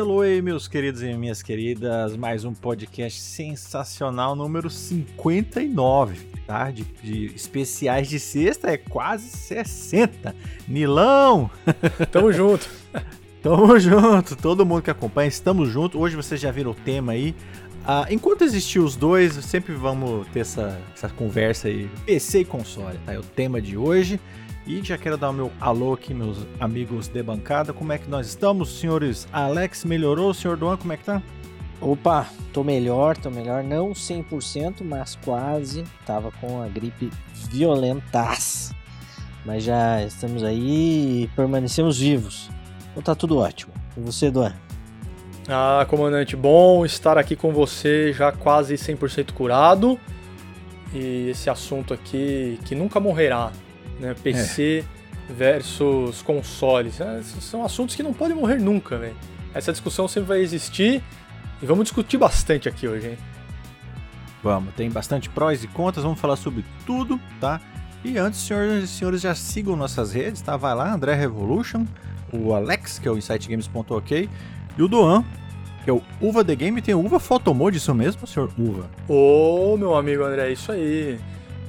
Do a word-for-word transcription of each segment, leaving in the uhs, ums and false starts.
Hello aí, meus queridos e minhas queridas, mais um podcast sensacional, número cinquenta e nove, tá? De, de especiais de sexta, é quase sessenta. Nilão! Tamo junto! Tamo junto, todo mundo que acompanha, estamos juntos. Hoje vocês já viram o tema aí. Ah, enquanto existir os dois, sempre vamos ter essa, essa conversa aí, P C e console, tá? É o tema de hoje. E já quero dar o meu alô aqui, meus amigos de bancada. Como é que nós estamos, senhores? Alex melhorou, senhor Duan, como é que tá? Opa, tô melhor, tô melhor. Não cem por cento, mas quase. Tava com a gripe violentaça. Mas já estamos aí e permanecemos vivos. Então tá tudo ótimo. E você, Duan? Ah, comandante, bom estar aqui com você, já quase cem por cento curado. E esse assunto aqui que nunca morrerá. Né, P C é. versus consoles, né, são assuntos que não podem morrer nunca, velho. Essa discussão sempre vai existir e vamos discutir bastante aqui hoje, hein? Vamos, tem bastante prós e contras, vamos falar sobre tudo, tá? E antes, senhoras e senhores, já sigam nossas redes, tá? Vai lá, André Revolution, o Alex, que é o insight games ponto ok, e o Duan, que é o Uva The Game. Tem o Uva Photomode, isso mesmo, senhor Uva? Ô, oh, meu amigo André, é isso aí.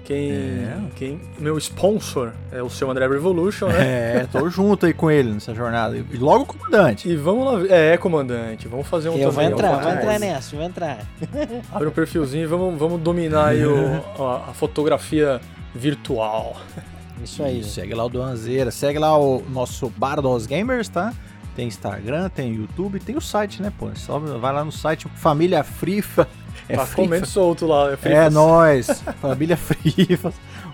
Quem, é. quem, meu sponsor é o seu André Revolution, né? É, tô junto aí com ele nessa jornada. E logo o comandante. E vamos lá. É, comandante, vamos fazer um Eu vou entrar, vou entrar nessa, vou entrar. Abre o um perfilzinho e vamos, vamos dominar aí o, a, a fotografia virtual. Isso aí. Segue lá o Duanzeira, segue lá o nosso Bar dos Gamers, tá? Tem Instagram, tem YouTube, tem o site, né, pô? Só vai lá no site, Família Frifa. É tá comendo solto lá. É, é nóis, Família Frifa.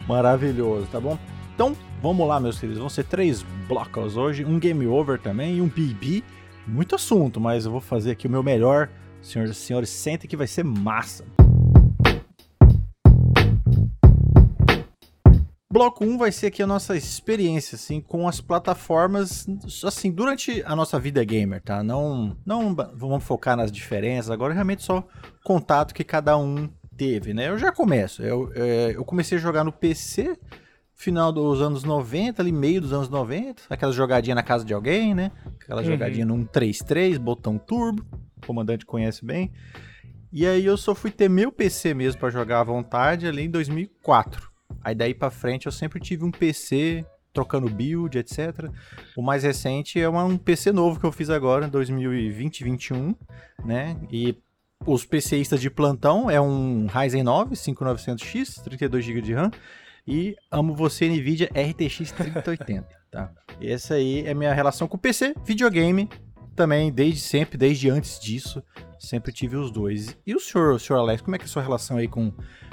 Maravilhoso, tá bom? Então, vamos lá, meus queridos. Vão ser três blocos hoje, um Game Over também e um B B. Muito assunto, mas eu vou fazer aqui o meu melhor. Senhoras e senhores, sentem que vai ser massa. Bloco um vai ser aqui a nossa experiência, assim, com as plataformas, assim, durante a nossa vida gamer, tá? Não, não vamos focar nas diferenças, agora realmente só contato que cada um teve, né? Eu já começo, eu, eu comecei a jogar no P C, final dos anos noventa, ali meio dos anos noventa, aquela jogadinha na casa de alguém, né? Aquela uhum. jogadinha no um três três, botão turbo, o comandante conhece bem. E aí eu só fui ter meu P C mesmo pra jogar à vontade ali em dois mil e quatro. Aí daí pra frente eu sempre tive um P C trocando build, etcétera. O mais recente é um P C novo que eu fiz agora, em dois mil e vinte, vinte e um, né? E os PCistas de plantão é um Ryzen nove, cinco mil e novecentos X, trinta e dois gigas de RAM. E amo você, NVIDIA R T X trinta e oitenta, tá? Essa aí é a minha relação com o P C, videogame também, desde sempre, desde antes disso. Sempre tive os dois. E o senhor, o senhor Alex, como é que é a sua relação aí com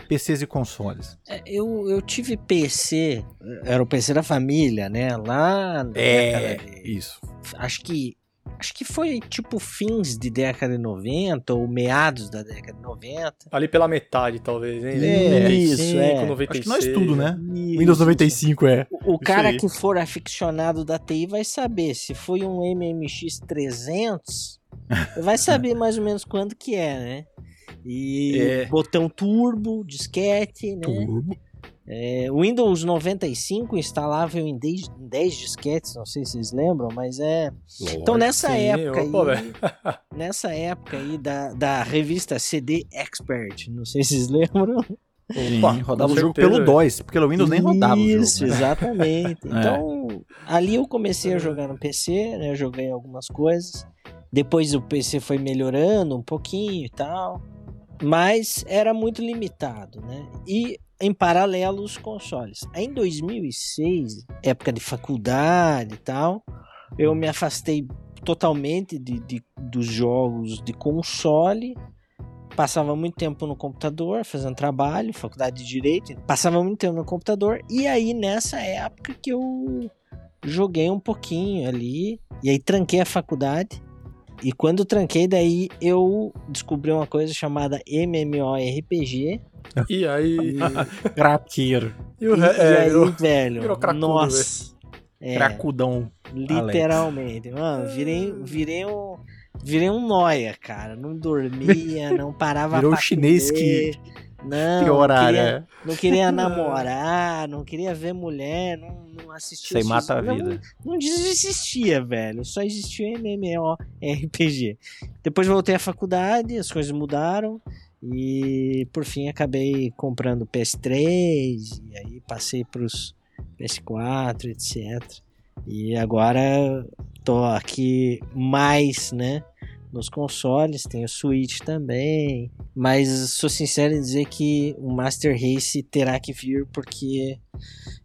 P Cs e consoles? Eu, eu tive P C, era o P C da família, né? Lá na É, década, isso. Acho que, acho que foi tipo fins de década de noventa ou meados da década de noventa. Ali pela metade, talvez, hein? É, isso, é. noventa e seis. Acho que nós tudo, né? Isso. Windows noventa e cinco, é. O, o cara aí que for aficionado da T I vai saber se foi um M M X trezentos... Vai saber mais ou menos quando que é, né? E é. botão turbo, disquete, né? Turbo. É, Windows noventa e cinco instalável em dez, dez disquetes, não sei se vocês lembram, mas é... Lord, então nessa sim, época aí... nessa época aí da, da revista C D Expert, não sei se vocês lembram... Opa, rodava o jogo pelo DOS, porque o Windows nem rodava o jogo. Isso, exatamente. Então, é. ali eu comecei a jogar no P C, né? Eu joguei algumas coisas... Depois o P C foi melhorando um pouquinho e tal, mas era muito limitado, né? E em paralelo os consoles. Aí em dois mil e seis, época de faculdade e tal, eu me afastei totalmente de, de, dos jogos de console, passava muito tempo no computador, fazendo trabalho, faculdade de Direito, passava muito tempo no computador, e aí nessa época que eu joguei um pouquinho ali, e aí tranquei a faculdade. E quando tranquei, daí eu descobri uma coisa chamada M M O R P G. E aí... Craqueiro. E, e, é, e aí, eu, velho, cracudo, nossa. É, cracudão. Literalmente. Alex. Mano, virei, virei um... Virei um nóia, cara. Não dormia, não parava. Virou pra chinês comer. Que... Não, piorar, não queria, né? Não queria namorar, não queria ver mulher, não, não assistia... Você mata a vida. Não, não desistia, velho. Só existia MMORPG. Depois voltei à faculdade, as coisas mudaram. E, por fim, acabei comprando P S três. E aí passei pros P S quatro, etcétera. E agora tô aqui mais, né? Nos consoles, tem o Switch também, mas sou sincero em dizer que o Master Race terá que vir, porque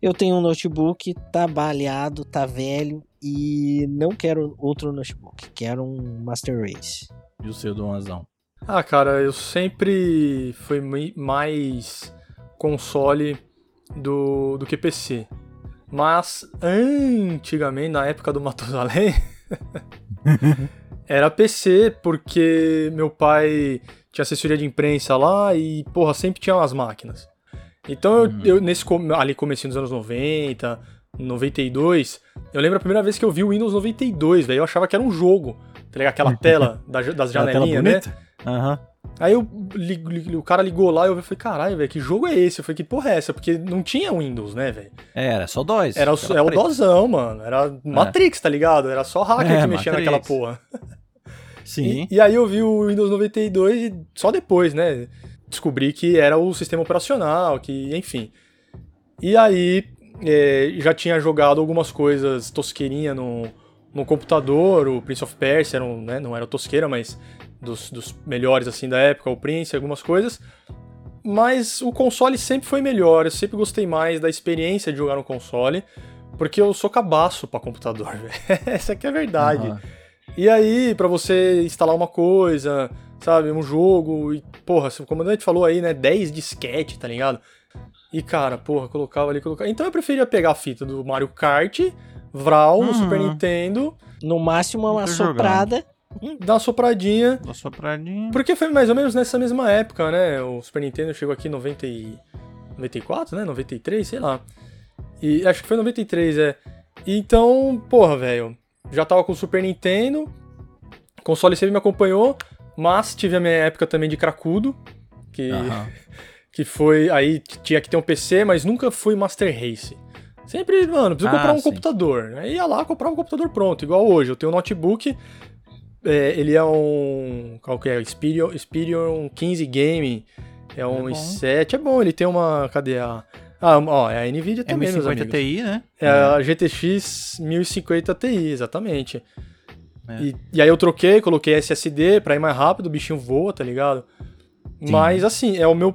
eu tenho um notebook, tá baleado, tá velho, e não quero outro notebook, quero um Master Race. E o seu, Donazão? Ah, cara, eu sempre fui mais console do, do que P C, mas antigamente, na época do Matusalém... Era P C, porque meu pai tinha assessoria de imprensa lá e, porra, sempre tinha umas máquinas. Então, eu, uhum. eu nesse, ali comecei nos anos noventa, noventa e dois, eu lembro a primeira vez que eu vi o Windows noventa e dois, velho, eu achava que era um jogo, tá ligado? Aquela tela da, das janelinhas, né? Aham. Uhum. Aí eu, li, li, o cara ligou lá e eu falei, caralho, velho, que jogo é esse? Eu falei, que porra é essa? Porque não tinha Windows, né, velho? É, era só D O S. Era, era o DOSão, mano. Era Matrix, é. Tá ligado? Era só hacker é, que mexia Matrix. Naquela porra. Sim. E, e aí eu vi o Windows noventa e dois e só depois, né, descobri que era o sistema operacional, que, enfim. E aí é, já tinha jogado algumas coisas tosqueirinha no, no computador, o Prince of Persia, era um, né, não era tosqueira, mas... Dos, dos melhores, assim, da época, o Prince, algumas coisas, mas o console sempre foi melhor, eu sempre gostei mais da experiência de jogar no console, porque eu sou cabaço pra computador, velho, essa aqui é a verdade. Uhum. E aí, pra você instalar uma coisa, sabe, um jogo, e, porra, o comandante falou aí, né, dez disquete, tá ligado? E, cara, porra, colocava ali, colocava... Então eu preferia pegar a fita do Mario Kart, Vral, uhum. Super Nintendo... No máximo uma soprada... Dá uma sopradinha. Dá uma sopradinha. Porque foi mais ou menos nessa mesma época, né? O Super Nintendo chegou aqui em noventa e quatro, né? noventa e três, sei lá. E acho que foi noventa e três, é. Então, porra, velho. Já tava com o Super Nintendo. O console sempre me acompanhou. Mas tive a minha época também de cracudo. Que, uh-huh. que foi. Aí tinha que ter um P C, mas nunca fui Master Race. Sempre, mano, preciso ah, comprar um sim. computador. Aí ia lá, comprava um computador pronto. Igual hoje. Eu tenho um notebook. É, ele é um... Qual que é? Xperia, Xperia quinze Gaming. É um i sete. É bom, ele tem uma... Cadê a... Ah, ó, é a NVIDIA também, meus amigos. mil e cinquenta Ti, né? É a G T X mil e cinquenta Ti, exatamente. É. E, e aí eu troquei, coloquei S S D pra ir mais rápido, o bichinho voa, tá ligado? Sim. Mas, assim, é o meu...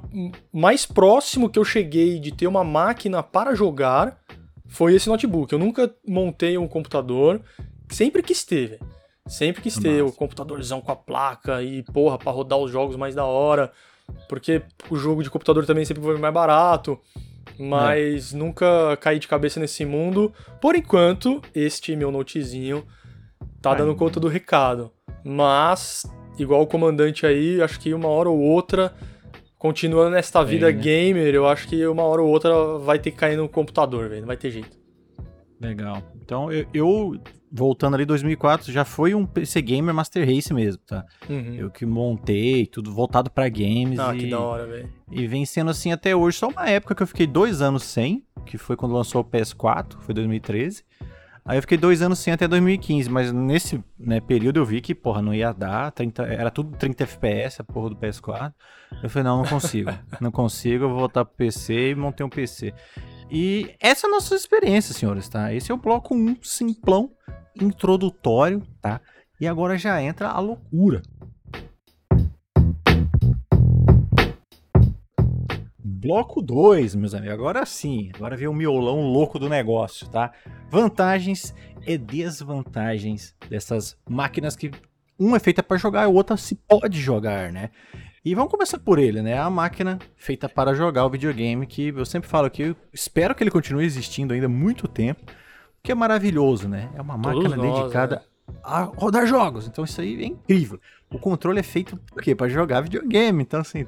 Mais próximo que eu cheguei de ter uma máquina para jogar foi esse notebook. Eu nunca montei um computador. Sempre quis ter, velho. Sempre quis ter o computadorzão com a placa e, porra, pra rodar os jogos mais da hora. Porque o jogo de computador também sempre foi mais barato. Mas é. Nunca caí de cabeça nesse mundo. Por enquanto, este meu notezinho tá Ai. Dando conta do recado. Mas, igual o comandante aí, acho que uma hora ou outra, continuando nesta vida é, né? gamer, eu acho que uma hora ou outra vai ter que cair no computador, velho. Não vai ter jeito. Legal. Então, eu... eu... Voltando ali, dois mil e quatro, já foi um P C Gamer Master Race mesmo, tá? Uhum. Eu que montei, tudo voltado pra games. Ah, e, que da hora, velho. E vem sendo assim até hoje. Só uma época que eu fiquei dois anos sem, que foi quando lançou o P S quatro, foi dois mil e treze. Aí eu fiquei dois anos sem até dois mil e quinze, mas nesse né, período eu vi que, porra, não ia dar, trinta, era tudo trinta F P S, a porra do P S quatro. Eu falei, não, não consigo, não consigo, eu vou voltar pro P C e montei um P C. E essa é a nossa experiência, senhores, tá? Esse é o bloco um, simplão. Introdutório, tá? E agora já entra a loucura. Bloco dois, meus amigos. Agora sim. Agora vem o miolão louco do negócio, tá? Vantagens e desvantagens dessas máquinas que uma é feita para jogar e a outra se pode jogar, né? E vamos começar por ele, né? A máquina feita para jogar o videogame que eu sempre falo aqui, eu espero que ele continue existindo ainda há muito tempo. Que é maravilhoso, né? É uma Todos máquina nós, dedicada né? a rodar jogos. Então isso aí é incrível. O controle é feito por quê? Para jogar videogame. Então, assim,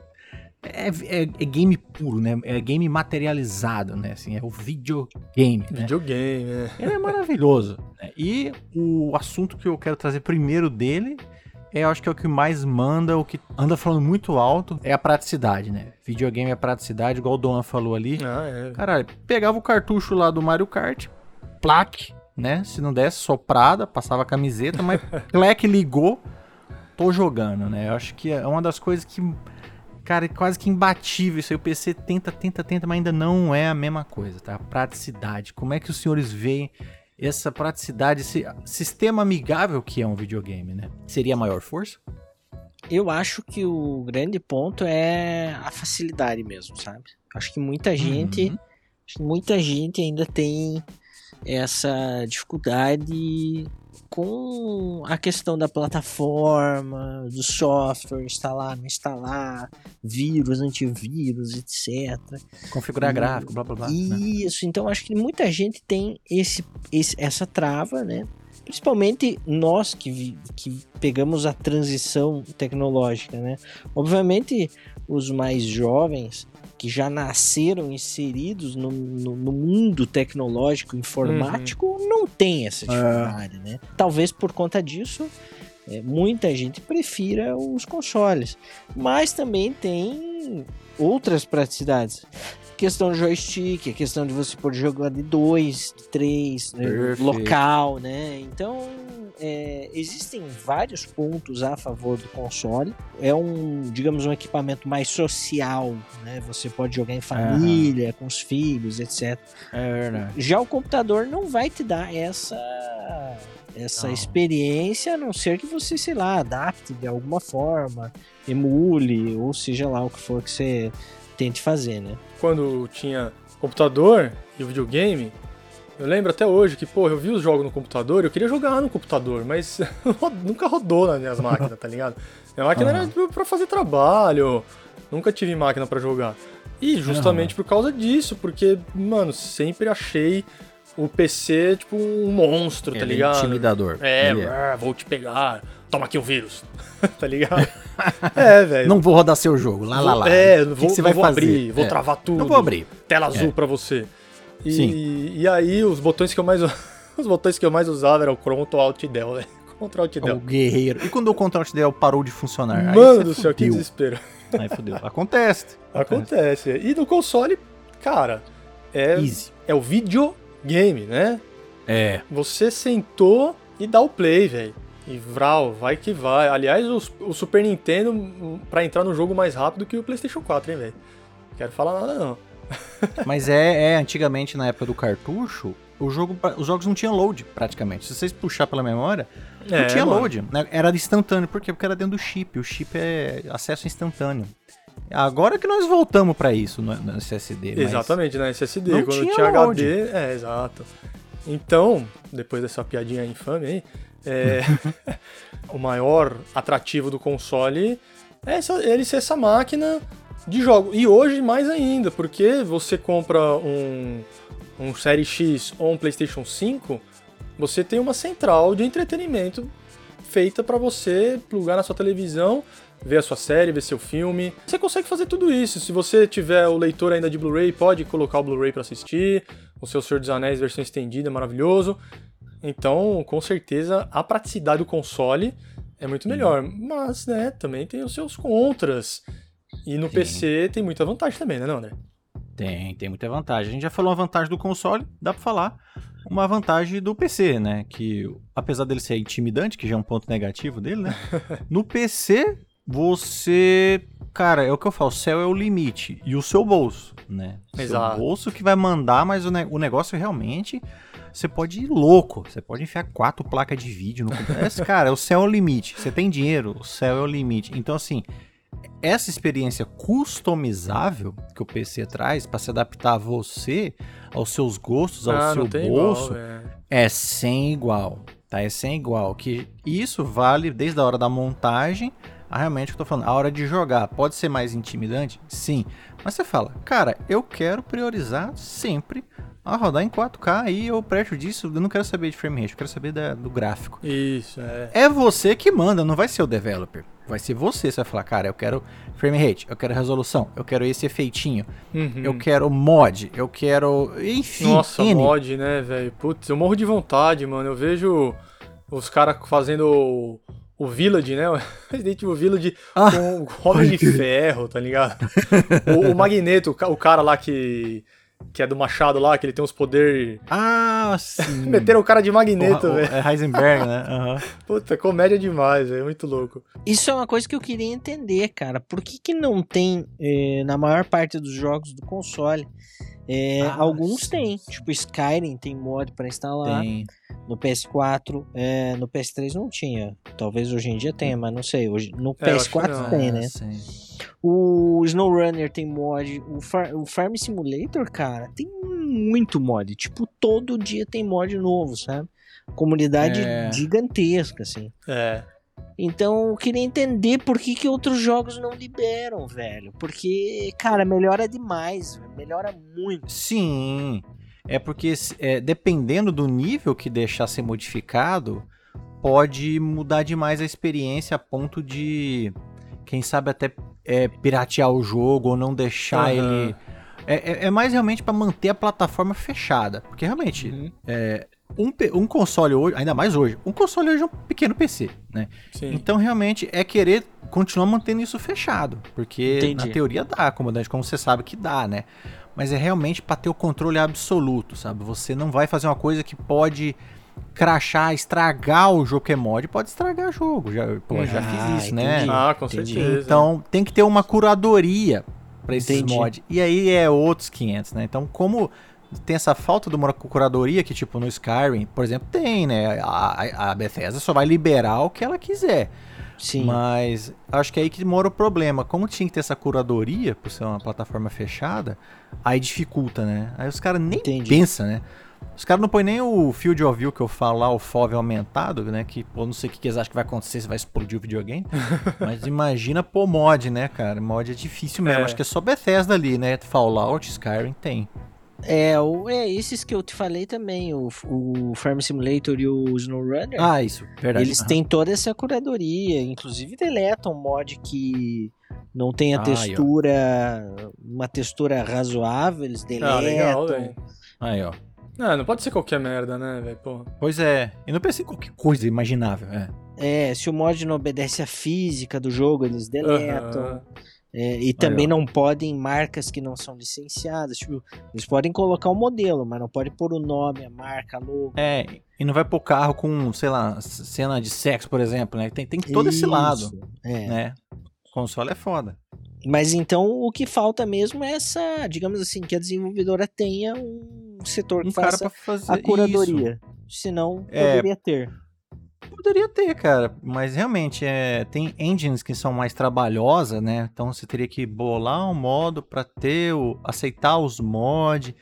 é, é, é game puro, né? É game materializado, né? Assim, é o videogame. Né? Videogame, né? Ele é maravilhoso. Né? E o assunto que eu quero trazer primeiro dele eu acho que é o que mais manda, o que anda falando muito alto, é a praticidade, né? Videogame é praticidade, igual o Doan falou ali. Ah, é. Caralho, pegava o cartucho lá do Mario Kart, plaque, né? Se não desse, soprada, passava a camiseta, mas plaque ligou, tô jogando, né? Eu acho que é uma das coisas que... Cara, é quase que imbatível isso aí. O P C tenta, tenta, tenta, mas ainda não é a mesma coisa, tá? A praticidade. Como é que os senhores veem essa praticidade, esse sistema amigável que é um videogame, né? Seria a maior força? Eu acho que o grande ponto é a facilidade mesmo, sabe? Acho que muita gente, uhum. muita gente ainda tem essa dificuldade com a questão da plataforma, do software, instalar, não instalar, vírus, antivírus, etcétera. Configurar e, gráfico, blá, blá, blá. Isso, né? Então acho que muita gente tem esse, esse, essa trava, né? Principalmente nós que, vi, que pegamos a transição tecnológica, né? Obviamente os mais jovens que já nasceram inseridos no, no, no mundo tecnológico informático, uhum. não tem essa dificuldade, é. né? Talvez por conta disso, é, muita gente prefira os consoles. Mas também tem outras praticidades. Questão do joystick, a questão de você poder jogar de dois, de três, né? Local, né? Então, é, existem vários pontos a favor do console. É um, digamos, um equipamento mais social, né? Você pode jogar em família, uhum. com os filhos, etcétera. É verdade. Já o computador não vai te dar essa... essa não. experiência, a não ser que você, sei lá, adapte de alguma forma, emule, ou seja lá o que for que você tente fazer, né? Quando tinha computador e videogame, eu lembro até hoje que, pô, eu vi os jogos no computador, eu queria jogar no computador, mas nunca rodou nas minhas máquinas, tá ligado? Minha máquina uhum. era pra fazer trabalho, nunca tive máquina pra jogar. E justamente uhum. por causa disso, porque, mano, sempre achei o P C, tipo, um monstro, tá Ele ligado? É intimidador. É, é, vou te pegar. Toma aqui o vírus. Tá ligado? É, velho. Não vou rodar seu jogo. Lá, lá, lá. É, que vou, que você vai vou fazer? abrir. Vou é. travar tudo. Não vou abrir. Tela azul é. pra você. E, Sim. e aí, os botões que eu mais... os botões que eu mais usava eram o Ctrl, Alt e Del, velho. Ctrl, Alt e Del. O guerreiro. E quando o Ctrl, Alt e Del parou de funcionar? Mano do céu, que desespero. Aí fodeu. Acontece. Acontece. Acontece. E no console, cara, é, é o vídeo... game, né? É. Você sentou e dá o play, velho. E vral, vai que vai. Aliás, o, o Super Nintendo, pra entrar no jogo mais rápido que o PlayStation quatro, hein, velho? Não quero falar nada, não. Mas é, é, antigamente, na época do cartucho, o jogo, os jogos não tinham load, praticamente. Se vocês puxar pela memória, não é, tinha load. Mano. Era instantâneo. Por quê? Porque era dentro do chip. O chip é acesso instantâneo. Agora que nós voltamos pra isso na S S D. Exatamente, na S S D. Não quando tinha, tinha H D. É, exato. Então, depois dessa piadinha infame aí, é, o maior atrativo do console é essa, ele ser essa máquina de jogo. E hoje mais ainda, porque você compra um, um Série X ou um PlayStation cinco, você tem uma central de entretenimento feita pra você plugar na sua televisão, ver a sua série, ver seu filme. Você consegue fazer tudo isso. Se você tiver o leitor ainda de Blu-ray, pode colocar o Blu-ray pra assistir. O seu Senhor dos Anéis, versão estendida, maravilhoso. Então, com certeza, a praticidade do console é muito melhor. Mas, né, também tem os seus contras. E no Sim. P C tem muita vantagem também, né, não, André? Tem, tem muita vantagem. A gente já falou uma vantagem do console, dá pra falar uma vantagem do P C, né? Que, apesar dele ser intimidante, que já é um ponto negativo dele, né? No P C... Você, cara, é o que eu falo, o céu é o limite e o seu bolso, né? Exato. Seu bolso que vai mandar, mas o, ne- o negócio realmente, você pode ir louco, você pode enfiar quatro placas de vídeo no computador. Esse, cara, o céu é o limite, você tem dinheiro, o céu é o limite. Então, assim, essa experiência customizável que o P C traz para se adaptar a você, aos seus gostos, ao ah, seu bolso, igual, é sem igual, tá? É sem igual, que isso vale desde a hora da montagem... Ah, realmente eu tô falando, a hora de jogar pode ser mais intimidante? Sim. Mas você fala, cara, eu quero priorizar sempre a rodar em quatro K e eu presto disso, eu não quero saber de frame rate, eu quero saber da, do gráfico. Isso, é. É você que manda, não vai ser o developer. Vai ser você, você vai falar, cara, eu quero frame rate, eu quero resolução, eu quero esse efeitinho, uhum. eu quero mod, eu quero... Enfim, Nossa, N. mod, né, velho? Putz, eu morro de vontade, mano. Eu vejo os caras fazendo... o Village, né? O Resident Evil Village ah, com o Homem de Ferro, tá ligado? o, o Magneto, o cara lá que... que é do Machado lá, que ele tem uns poderes... Ah, sim. Meteram o cara de Magneto, velho. É Heisenberg, né? Uhum. Puta, comédia demais, velho. Muito louco. Isso é uma coisa que eu queria entender, cara. Por que que não tem, eh, na maior parte dos jogos do console... É, ah, alguns tem, tipo Skyrim tem mod pra instalar, tem. No P S quatro, é, no P S três não tinha, talvez hoje em dia tenha, mas não sei, hoje, no é, P S quatro tem, né? É, o SnowRunner tem mod, o, Far, o Farm Simulator, cara, tem muito mod, tipo, todo dia tem mod novo, sabe? Comunidade é. gigantesca, assim. É. Então, eu queria entender por que que outros jogos não liberam, velho. Porque, cara, melhora demais, melhora muito. Sim, é porque é, dependendo do nível que deixar ser modificado, pode mudar demais a experiência a ponto de, quem sabe, até é, piratear o jogo ou não deixar uhum. ele... É, é, é mais realmente pra manter a plataforma fechada, porque realmente... Uhum. É, Um, um console hoje, ainda mais hoje, um console hoje é um pequeno P C, né? Sim. Então, realmente, é querer continuar mantendo isso fechado, porque Entendi. na teoria dá, comandante, como você sabe que dá, né? Mas é realmente para ter o controle absoluto, sabe? Você não vai fazer uma coisa que pode crashar, estragar o jogo, que é mod, pode estragar o jogo, já, pô, ah, já fiz isso, entendi. né? Ah, com entendi. certeza. Então, tem que ter uma curadoria para esses mods. E aí é outros quinhentos, né? Então, como... tem essa falta de uma curadoria que, tipo, no Skyrim, por exemplo, tem, né? A, a Bethesda só vai liberar o que ela quiser. Sim. Mas acho que é aí que mora o problema. Como tinha que ter essa curadoria, por ser uma plataforma fechada, aí dificulta, né? Aí os caras nem Entendi. pensam, né? Os caras não põem nem o Field of View que eu falo lá, o F O V aumentado, né? Que eu não sei o que eles acham que vai acontecer, se vai explodir o videogame. Mas imagina, pô, mod, né, cara? Mod é difícil mesmo. É. Acho que é só Bethesda ali, né? Fallout, Skyrim, tem. É, o, é, esses que eu te falei também, o, o Farm Simulator e o SnowRunner. Ah, isso, verdade. Eles uhum. têm toda essa curadoria, inclusive deletam mod que não tem a ah, textura, aí, uma textura razoável, eles deletam. Ah, legal, velho. Aí, ó. Não, não pode ser qualquer merda, né, velho? Pois é, eu não pensei em qualquer coisa imaginável, é. É, se o mod não obedece à física do jogo, eles deletam. Uhum. É, e também aí, não podem marcas que não são licenciadas, tipo, eles podem colocar o um modelo, mas não pode pôr o nome, a marca, logo. É, e não vai pôr carro com, sei lá, cena de sexo, por exemplo, né? Tem, tem todo Isso, esse lado, é. né? O console é foda. Mas então o que falta mesmo é essa, digamos assim, que a desenvolvedora tenha um setor que um faça cara pra fazer a curadoria, isso. senão é... poderia ter. Poderia ter, cara, mas realmente é, tem engines que são mais trabalhosas, né? Então você teria que bolar um modo para ter o, aceitar os mods.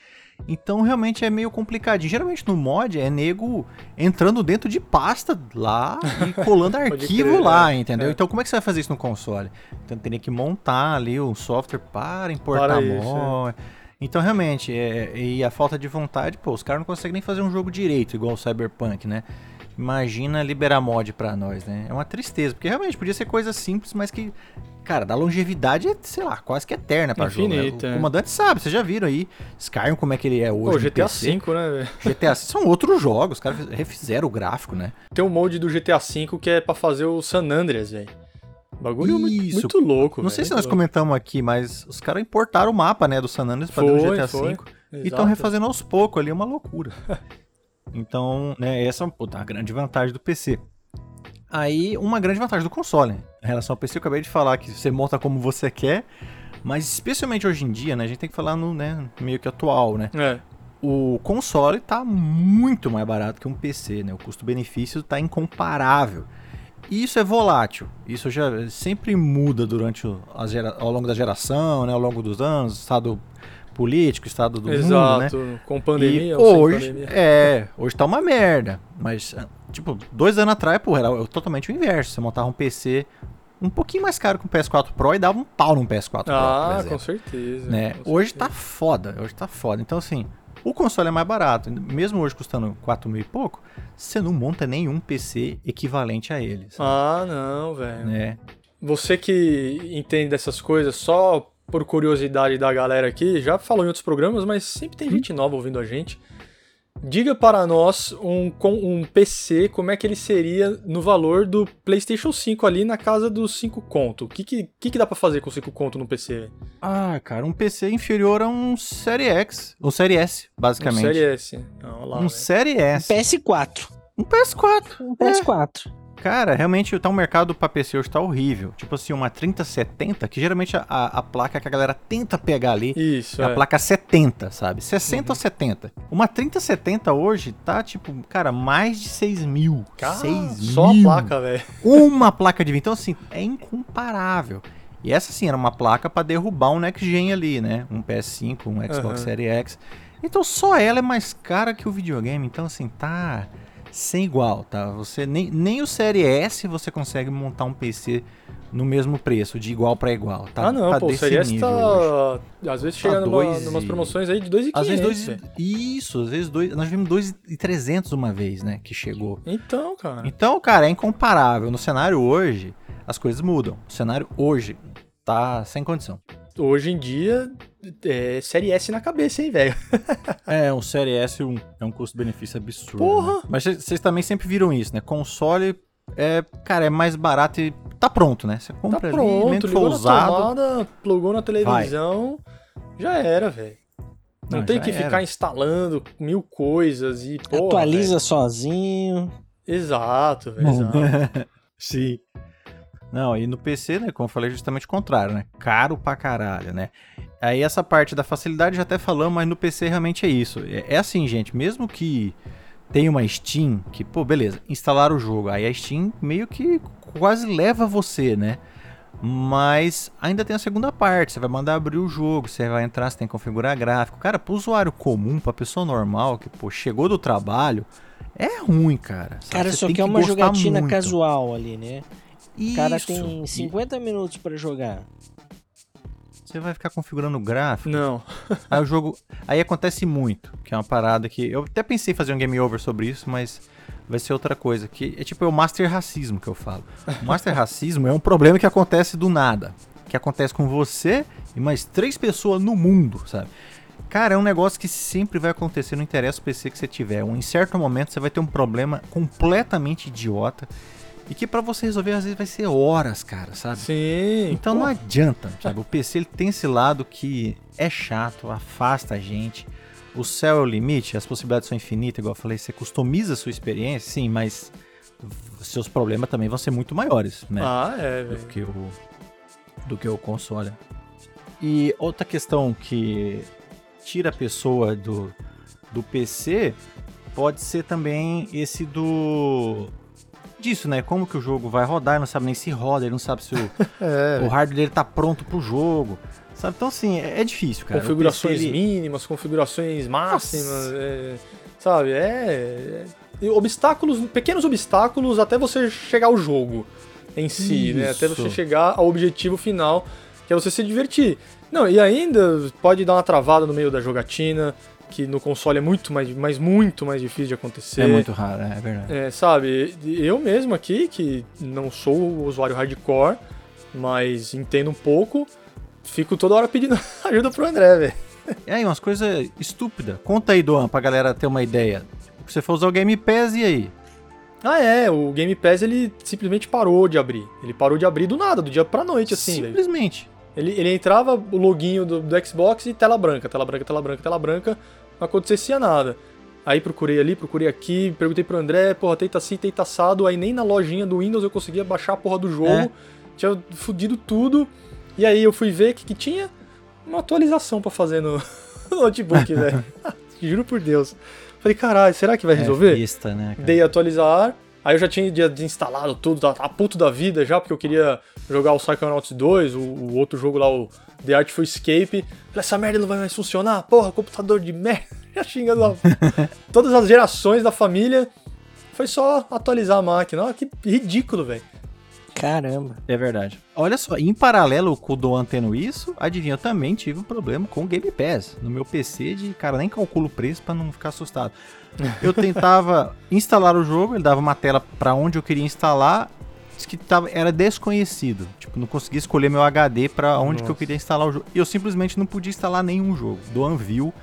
Então realmente é meio complicadinho. Geralmente no mod é nego entrando dentro de pasta lá e colando arquivo crer, lá, né? Entendeu? É. Então como é que você vai fazer isso no console? Então teria que montar ali um software para importar mod. Então, realmente, é, e a falta de vontade, pô, os caras não conseguem nem fazer um jogo direito, igual o Cyberpunk, né? Imagina liberar mod pra nós, né? É uma tristeza, porque realmente podia ser coisa simples, mas que, cara, da longevidade é, sei lá, quase que eterna pra jogo. Né? O comandante sabe, vocês já viram aí Skyrim, como é que ele é hoje. Pô, G T A cinco, né, velho? G T A são outros jogos, os caras refizeram o gráfico, né? Tem um mod do G T A cinco que é pra fazer o San Andreas, velho. Bagulho Isso. muito louco, Não véio, sei se nós louco. comentamos aqui, mas os caras importaram o mapa, né, do San Andreas para o G T A cinco. E estão refazendo aos poucos ali, é uma loucura. Então, né, essa é uma grande vantagem do P C. Aí, uma grande vantagem do console. Em relação ao P C, eu acabei de falar que você monta como você quer, mas especialmente hoje em dia, né, a gente tem que falar no, né, meio que atual, né? É. O console tá muito mais barato que um P C, né? O custo-benefício tá incomparável. Isso é volátil, isso já sempre muda durante o, a gera, ao longo da geração, né, ao longo dos anos, estado político, estado do Exato, mundo, né? Com pandemia, e hoje, pandemia. É, hoje tá uma merda, mas tipo, dois anos atrás, pô, era totalmente o inverso, você montava um P C um pouquinho mais caro que um P S quatro Pro e dava um pau num P S quatro Pro, ah, por exemplo. com certeza. Né? Com hoje certeza. tá foda, hoje tá foda, então assim... O console é mais barato, mesmo hoje custando quatro mil e pouco, você não monta nenhum P C equivalente a ele. Sabe? Ah, não, velho. É. Você que entende dessas coisas, só por curiosidade da galera aqui, já falou em outros programas, mas sempre tem gente nova ouvindo a gente. Diga para nós um, um P C, como é que ele seria no valor do PlayStation cinco ali na casa dos cinco conto. O que, que, que dá para fazer com cinco conto no P C? Ah, cara, um P C inferior a um Série X, ou Série S, basicamente. Um Série S. Não, lá, um né? Série S. Um P S quatro. Um P S quatro. Um P S quatro. É. Cara, realmente tá um mercado pra P C hoje tá horrível. Tipo assim, uma trinta setenta, que geralmente a, a placa que a galera tenta pegar ali Isso, é a é. placa setenta, sabe? sessenta uhum. ou setenta. Uma trinta setenta hoje tá, tipo, cara, mais de seis mil. Cara, seis só mil. A placa, velho. Uma placa de vídeo. Então, assim, é incomparável. E essa, assim, era uma placa pra derrubar um Next Gen ali, né? Um P S cinco, um Xbox uhum. Series X. Então, só ela é mais cara que o videogame. Então, assim, tá... sem igual, tá? Você nem, nem o Série S você consegue montar um P C no mesmo preço, de igual pra igual, tá? Ah, não, tá pô, o Série S tá... Hoje. Às vezes chega tá numa, e... numas promoções aí de dois e quinhentos. Isso, às vezes dois, nós vimos dois e trezentos uma vez, né, que chegou. Então, cara... Então, cara, é incomparável. No cenário hoje, as coisas mudam. O cenário hoje tá sem condição. Hoje em dia... É, Série S na cabeça, hein, velho? É, um Série S um, é um custo-benefício absurdo. Porra! Né? Mas vocês também sempre viram isso, né? Console, é, cara, é mais barato e tá pronto, né? Você compra tá ali, pronto, mesmo ligou na tomada, plugou na televisão, vai. Já era, velho. Não, Não tem que era. ficar instalando mil coisas e... Porra, atualiza véio. sozinho. Exato, velho, exato. Sim. Não, e no P C, né, como eu falei, justamente o contrário, né? Caro pra caralho, né? Aí essa parte da facilidade já até falamos, mas no P C realmente é isso. É, é assim, gente, mesmo que tenha uma Steam, que, pô, beleza, instalar o jogo, aí a Steam meio que quase leva você, né? Mas ainda tem a segunda parte, você vai mandar abrir o jogo, você vai entrar, você tem que configurar gráfico. Cara, pro usuário comum, pra pessoa normal, que, pô, chegou do trabalho, é ruim, cara. Sabe? Cara, você só tem que é uma jogatina muito. Casual ali, né? O cara tem cinquenta minutos pra jogar. Você vai ficar configurando o gráfico? Não. Aí o jogo... Aí acontece muito, que é uma parada que... Eu até pensei em fazer um game over sobre isso, mas vai ser outra coisa. Que é tipo é o master racismo que eu falo. O master racismo é um problema que acontece do nada. Que acontece com você e mais três pessoas no mundo, sabe? Cara, é um negócio que sempre vai acontecer, não interessa o P C que você tiver. Em certo momento você vai ter um problema completamente idiota. E que pra você resolver, às vezes, vai ser horas, cara, sabe? Sim. Então pô. Não adianta, sabe? O P C ele tem esse lado que é chato, afasta a gente. O céu é o limite, as possibilidades são infinitas, igual eu falei. Você customiza a sua experiência, sim, mas seus problemas também vão ser muito maiores, né? Ah, é, velho. Do que o, do que o console. E outra questão que tira a pessoa do, do P C pode ser também esse do... disso, né? Como que o jogo vai rodar, ele não sabe nem se roda, ele não sabe se o, é, o hardware dele tá pronto pro jogo, sabe? Então, assim, é, é difícil, cara. Configurações P C, ele... mínimas, configurações máximas, é, sabe? É, é... Obstáculos, pequenos obstáculos até você chegar ao jogo em si, Isso. né? Até você chegar ao objetivo final, que é você se divertir. Não, e ainda pode dar uma travada no meio da jogatina, que no console é muito mais, mas muito mais difícil de acontecer. É muito raro, é verdade. É, sabe, eu mesmo aqui, que não sou o usuário hardcore, mas entendo um pouco, fico toda hora pedindo ajuda pro André, velho. É aí, umas coisas estúpidas. Conta aí, Doan, pra galera ter uma ideia. Você for usar o Game Pass, e aí? Ah, é, o Game Pass, ele simplesmente parou de abrir. Ele parou de abrir do nada, do dia pra noite, assim. Simplesmente. Ele, ele entrava o loginho do, do Xbox e tela branca, tela branca, tela branca, tela branca. Não acontecia nada. Aí procurei ali, procurei aqui, perguntei pro André, porra, tenta assim, tenta assado, aí nem na lojinha do Windows eu conseguia baixar a porra do jogo, é. Tinha fudido tudo, e aí eu fui ver o que, que tinha, uma atualização pra fazer no notebook, velho. Juro por Deus. Falei, caralho, será que vai resolver? É vista, né, cara? Dei atualizar, aí eu já tinha desinstalado tudo, tava a puto da vida já, porque eu queria jogar o Psychonauts dois, o, o outro jogo lá, o... The Artful Escape, essa merda não vai mais funcionar, porra, computador de merda, já xingando a... todas as gerações da família, foi só atualizar a máquina, olha que ridículo, velho. Caramba. É verdade. Olha só, em paralelo com o Doan tendo isso, adivinha, eu também tive um problema com o Game Pass, no meu P C de, cara, nem calculo o preço pra não ficar assustado. Eu tentava instalar o jogo, ele dava uma tela pra onde eu queria instalar, que tava, era desconhecido, tipo, não conseguia escolher meu H D pra onde Nossa. Que eu queria instalar o jogo, e eu simplesmente não podia instalar nenhum jogo. Doan viu,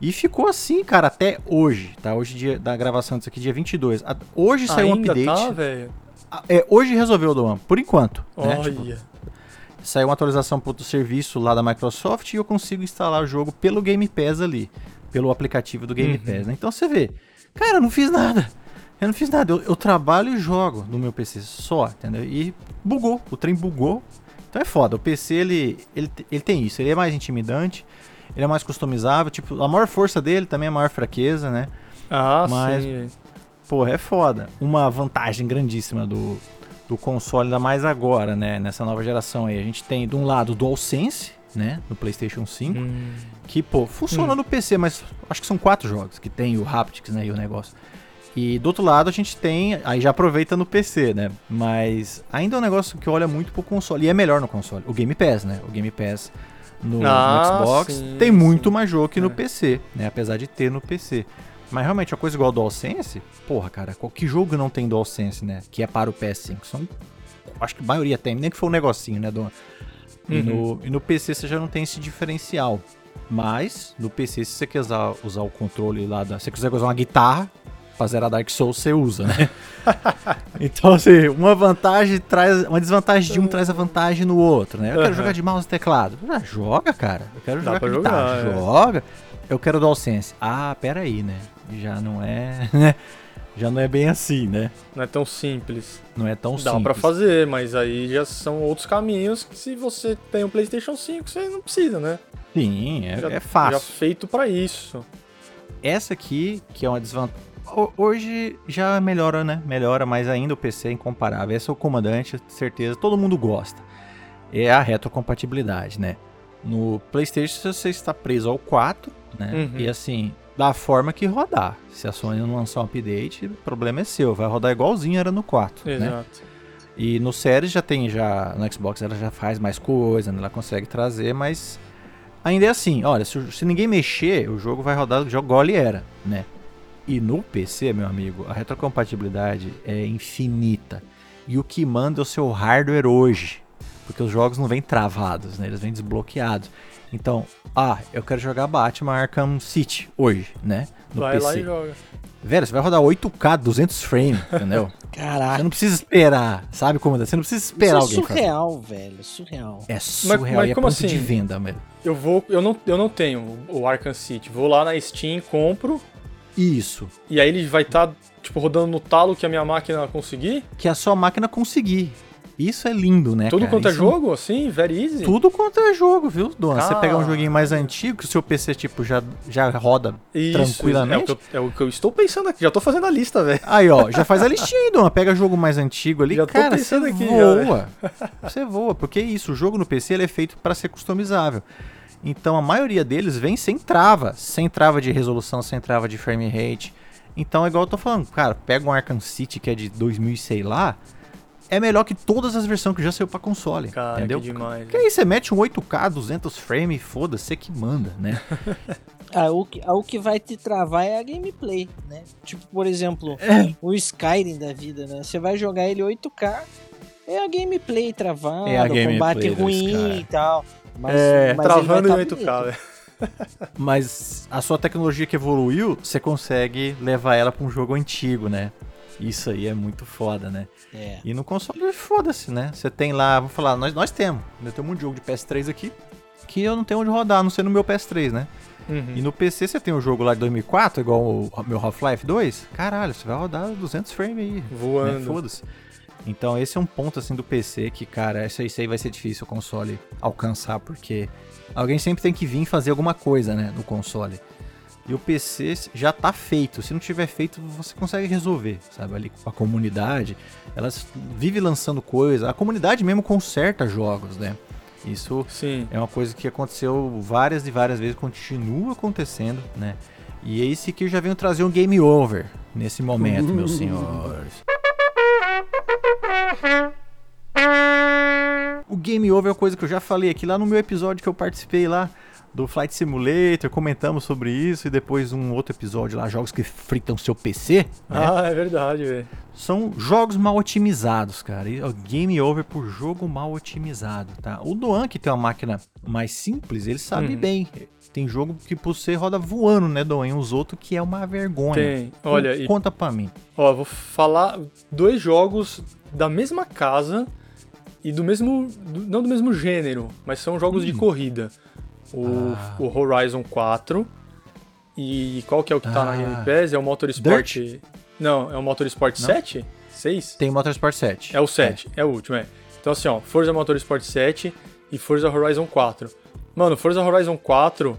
E ficou assim, cara, até hoje, tá? Hoje, dia da gravação disso aqui, dia vinte e dois. Hoje saiu ainda um update. Tá, velho? É, hoje resolveu, Doan, por enquanto. Olha. Né? Tipo, saiu uma atualização pro serviço lá da Microsoft e eu consigo instalar o jogo pelo Game Pass ali. Pelo aplicativo do Game uhum. Pass, né? Então você vê, cara, eu não fiz nada. Eu não fiz nada. Eu, eu trabalho e jogo no meu P C só, entendeu? E bugou. O trem bugou. Então é foda. O P C, ele, ele, ele tem isso. Ele é mais intimidante. Ele é mais customizável. Tipo, a maior força dele também é a maior fraqueza, né? Ah, mas, sim. Porra, é foda. Uma vantagem grandíssima do, do console, ainda mais agora, né? Nessa nova geração aí. A gente tem, de um lado, o DualSense, né? No PlayStation cinco. Hum. Que, pô, funciona hum. no P C, mas acho que são quatro jogos que tem o Haptics, né? E o negócio. E do outro lado a gente tem, aí já aproveita no P C, né? Mas ainda é um negócio que olha muito pro console. E é melhor no console. O Game Pass, né? O Game Pass no, ah, no Xbox sim, tem muito sim. mais jogo que no é. P C, né? Apesar de ter no P C. Mas realmente uma coisa igual ao DualSense, porra, cara, qual que jogo não tem DualSense, né? Que é para o P S cinco. São, acho que a maioria tem, nem que foi um negocinho, né, Dona? Uhum. E, no, e no P C você já não tem esse diferencial. Mas no P C, se você quiser usar o controle lá, da, se você quiser usar uma guitarra, pra zerar Dark Souls, você usa, né? Então, assim, uma vantagem traz... Uma desvantagem de um traz a vantagem no outro, né? Eu uhum. quero jogar de mouse e teclado. Ah, joga, cara. Eu quero Dá jogar com guitarra. Jogar, joga. É. Eu quero DualSense. Ah, peraí, né? Já não é... Né? Já não é bem assim, né? Não é tão simples. Não é tão Dá simples. Dá pra fazer, mas aí já são outros caminhos que se você tem um PlayStation cinco, você não precisa, né? Sim, é, já, é fácil. Já feito pra isso. Essa aqui, que é uma desvantagem... Hoje já melhora, né? Melhora, mas ainda o P C é incomparável. Esse é o comandante, certeza, todo mundo gosta. É a retrocompatibilidade, né? No PlayStation você está preso ao quatro, né? Uhum. E assim, da forma que rodar. Se a Sony não lançar um update, o problema é seu. Vai rodar igualzinho era no quatro, Exato. Né? E no Series já tem, já no Xbox ela já faz mais coisa, né? Ela consegue trazer, mas ainda é assim. Olha, se, se ninguém mexer, o jogo vai rodar do jogo igual ele era, né? E no P C, meu amigo, a retrocompatibilidade é infinita. E o que manda é o seu hardware hoje. Porque os jogos não vêm travados, né? Eles vêm desbloqueados. Então, ah, eu quero jogar Batman Arkham City hoje, né? No vai P C. Lá e joga. Velho, você vai rodar oito K, duzentos frames, entendeu? Caraca. Você não precisa esperar, sabe como é? Você não precisa esperar Isso alguém. É surreal, fazer. Velho. Surreal. É surreal mas, mas e é como ponto assim? De venda, velho. Eu, vou, eu, não, eu não tenho o Arkham City. Vou lá na Steam, compro... Isso. E aí ele vai estar, tá, tipo, rodando no talo que a minha máquina conseguir? Que a sua máquina conseguir. Isso é lindo, né, Tudo cara? Quanto Isso é jogo, assim, very easy? Tudo quanto é jogo, viu, Dona? Ah. Você pegar um joguinho mais antigo, que o seu P C, tipo, já, já roda Isso, tranquilamente. É o, eu, é o que eu estou pensando aqui, já tô fazendo a lista, velho. Aí, ó, já faz a listinha aí, Dona. Pega jogo mais antigo ali, já cara, tô você aqui, voa. Já, você voa, porque é isso, o jogo no P C ele é feito para ser customizável. Então a maioria deles vem sem trava, sem trava de resolução, sem trava de frame rate. Então é igual eu tô falando, cara, pega um Arkham City que é de dois mil e sei lá, é melhor que todas as versões que já saiu pra console, cara, entendeu? Que demais. Porque aí você mete um oito K, duzentos frames, foda-se, você que manda, né? ah, o, que, ah, o que vai te travar é a gameplay, né? Tipo, por exemplo, é. o Skyrim da vida, né? Você vai jogar ele oito K, é a gameplay travada, é a gameplay o combate ruim e tal... Mas, é, mas travando em oito K, né? Mas a sua tecnologia que evoluiu, você consegue levar ela pra um jogo antigo, né? Isso aí é muito foda, né? É. E no console, foda-se, né? Você tem lá, vou falar, nós, nós temos. Eu tenho um monte de jogo de P S três aqui que eu não tenho onde rodar, a não ser no meu P S três, né? Uhum. E no P C você tem um jogo lá de dois mil e quatro, igual o meu Half-Life dois. Caralho, você vai rodar duzentos frames aí. Voando. Né? Foda-se. Então esse é um ponto assim do P C que, cara, isso aí vai ser difícil o console alcançar, porque alguém sempre tem que vir fazer alguma coisa, né, no console. E o P C já tá feito, se não tiver feito você consegue resolver, sabe, ali com a comunidade, elas vive lançando coisa, a comunidade mesmo conserta jogos, né. Isso Sim. é uma coisa que aconteceu várias e várias vezes, continua acontecendo, né. E é isso que eu já venho trazer um game over nesse momento, meus senhores. O Game Over é uma coisa que eu já falei aqui lá no meu episódio que eu participei lá do Flight Simulator, comentamos sobre isso e depois um outro episódio lá, jogos que fritam seu P C. Né? Ah, é verdade, velho. São jogos mal otimizados, cara. Game Over por jogo mal otimizado, tá? O Doan, que tem uma máquina mais simples, ele sabe uhum. bem. Tem jogo que por você roda voando, né, Dom? Em uns outros que é uma vergonha. Tem. Olha aí. Conta pra mim. Ó, vou falar dois jogos da mesma casa e do mesmo... Não do mesmo gênero, mas são jogos hum. de corrida. O, ah. o Horizon quatro. E qual que é o que tá ah. na Game Pass? É o Motorsport... Dirt? Não, é o Motorsport não. sete? seis? Tem o Motorsport sete. É o sete, é, é o último, é. Então assim, ó, Forza Motorsport sete e Forza Horizon quatro. Mano, Forza Horizon quatro,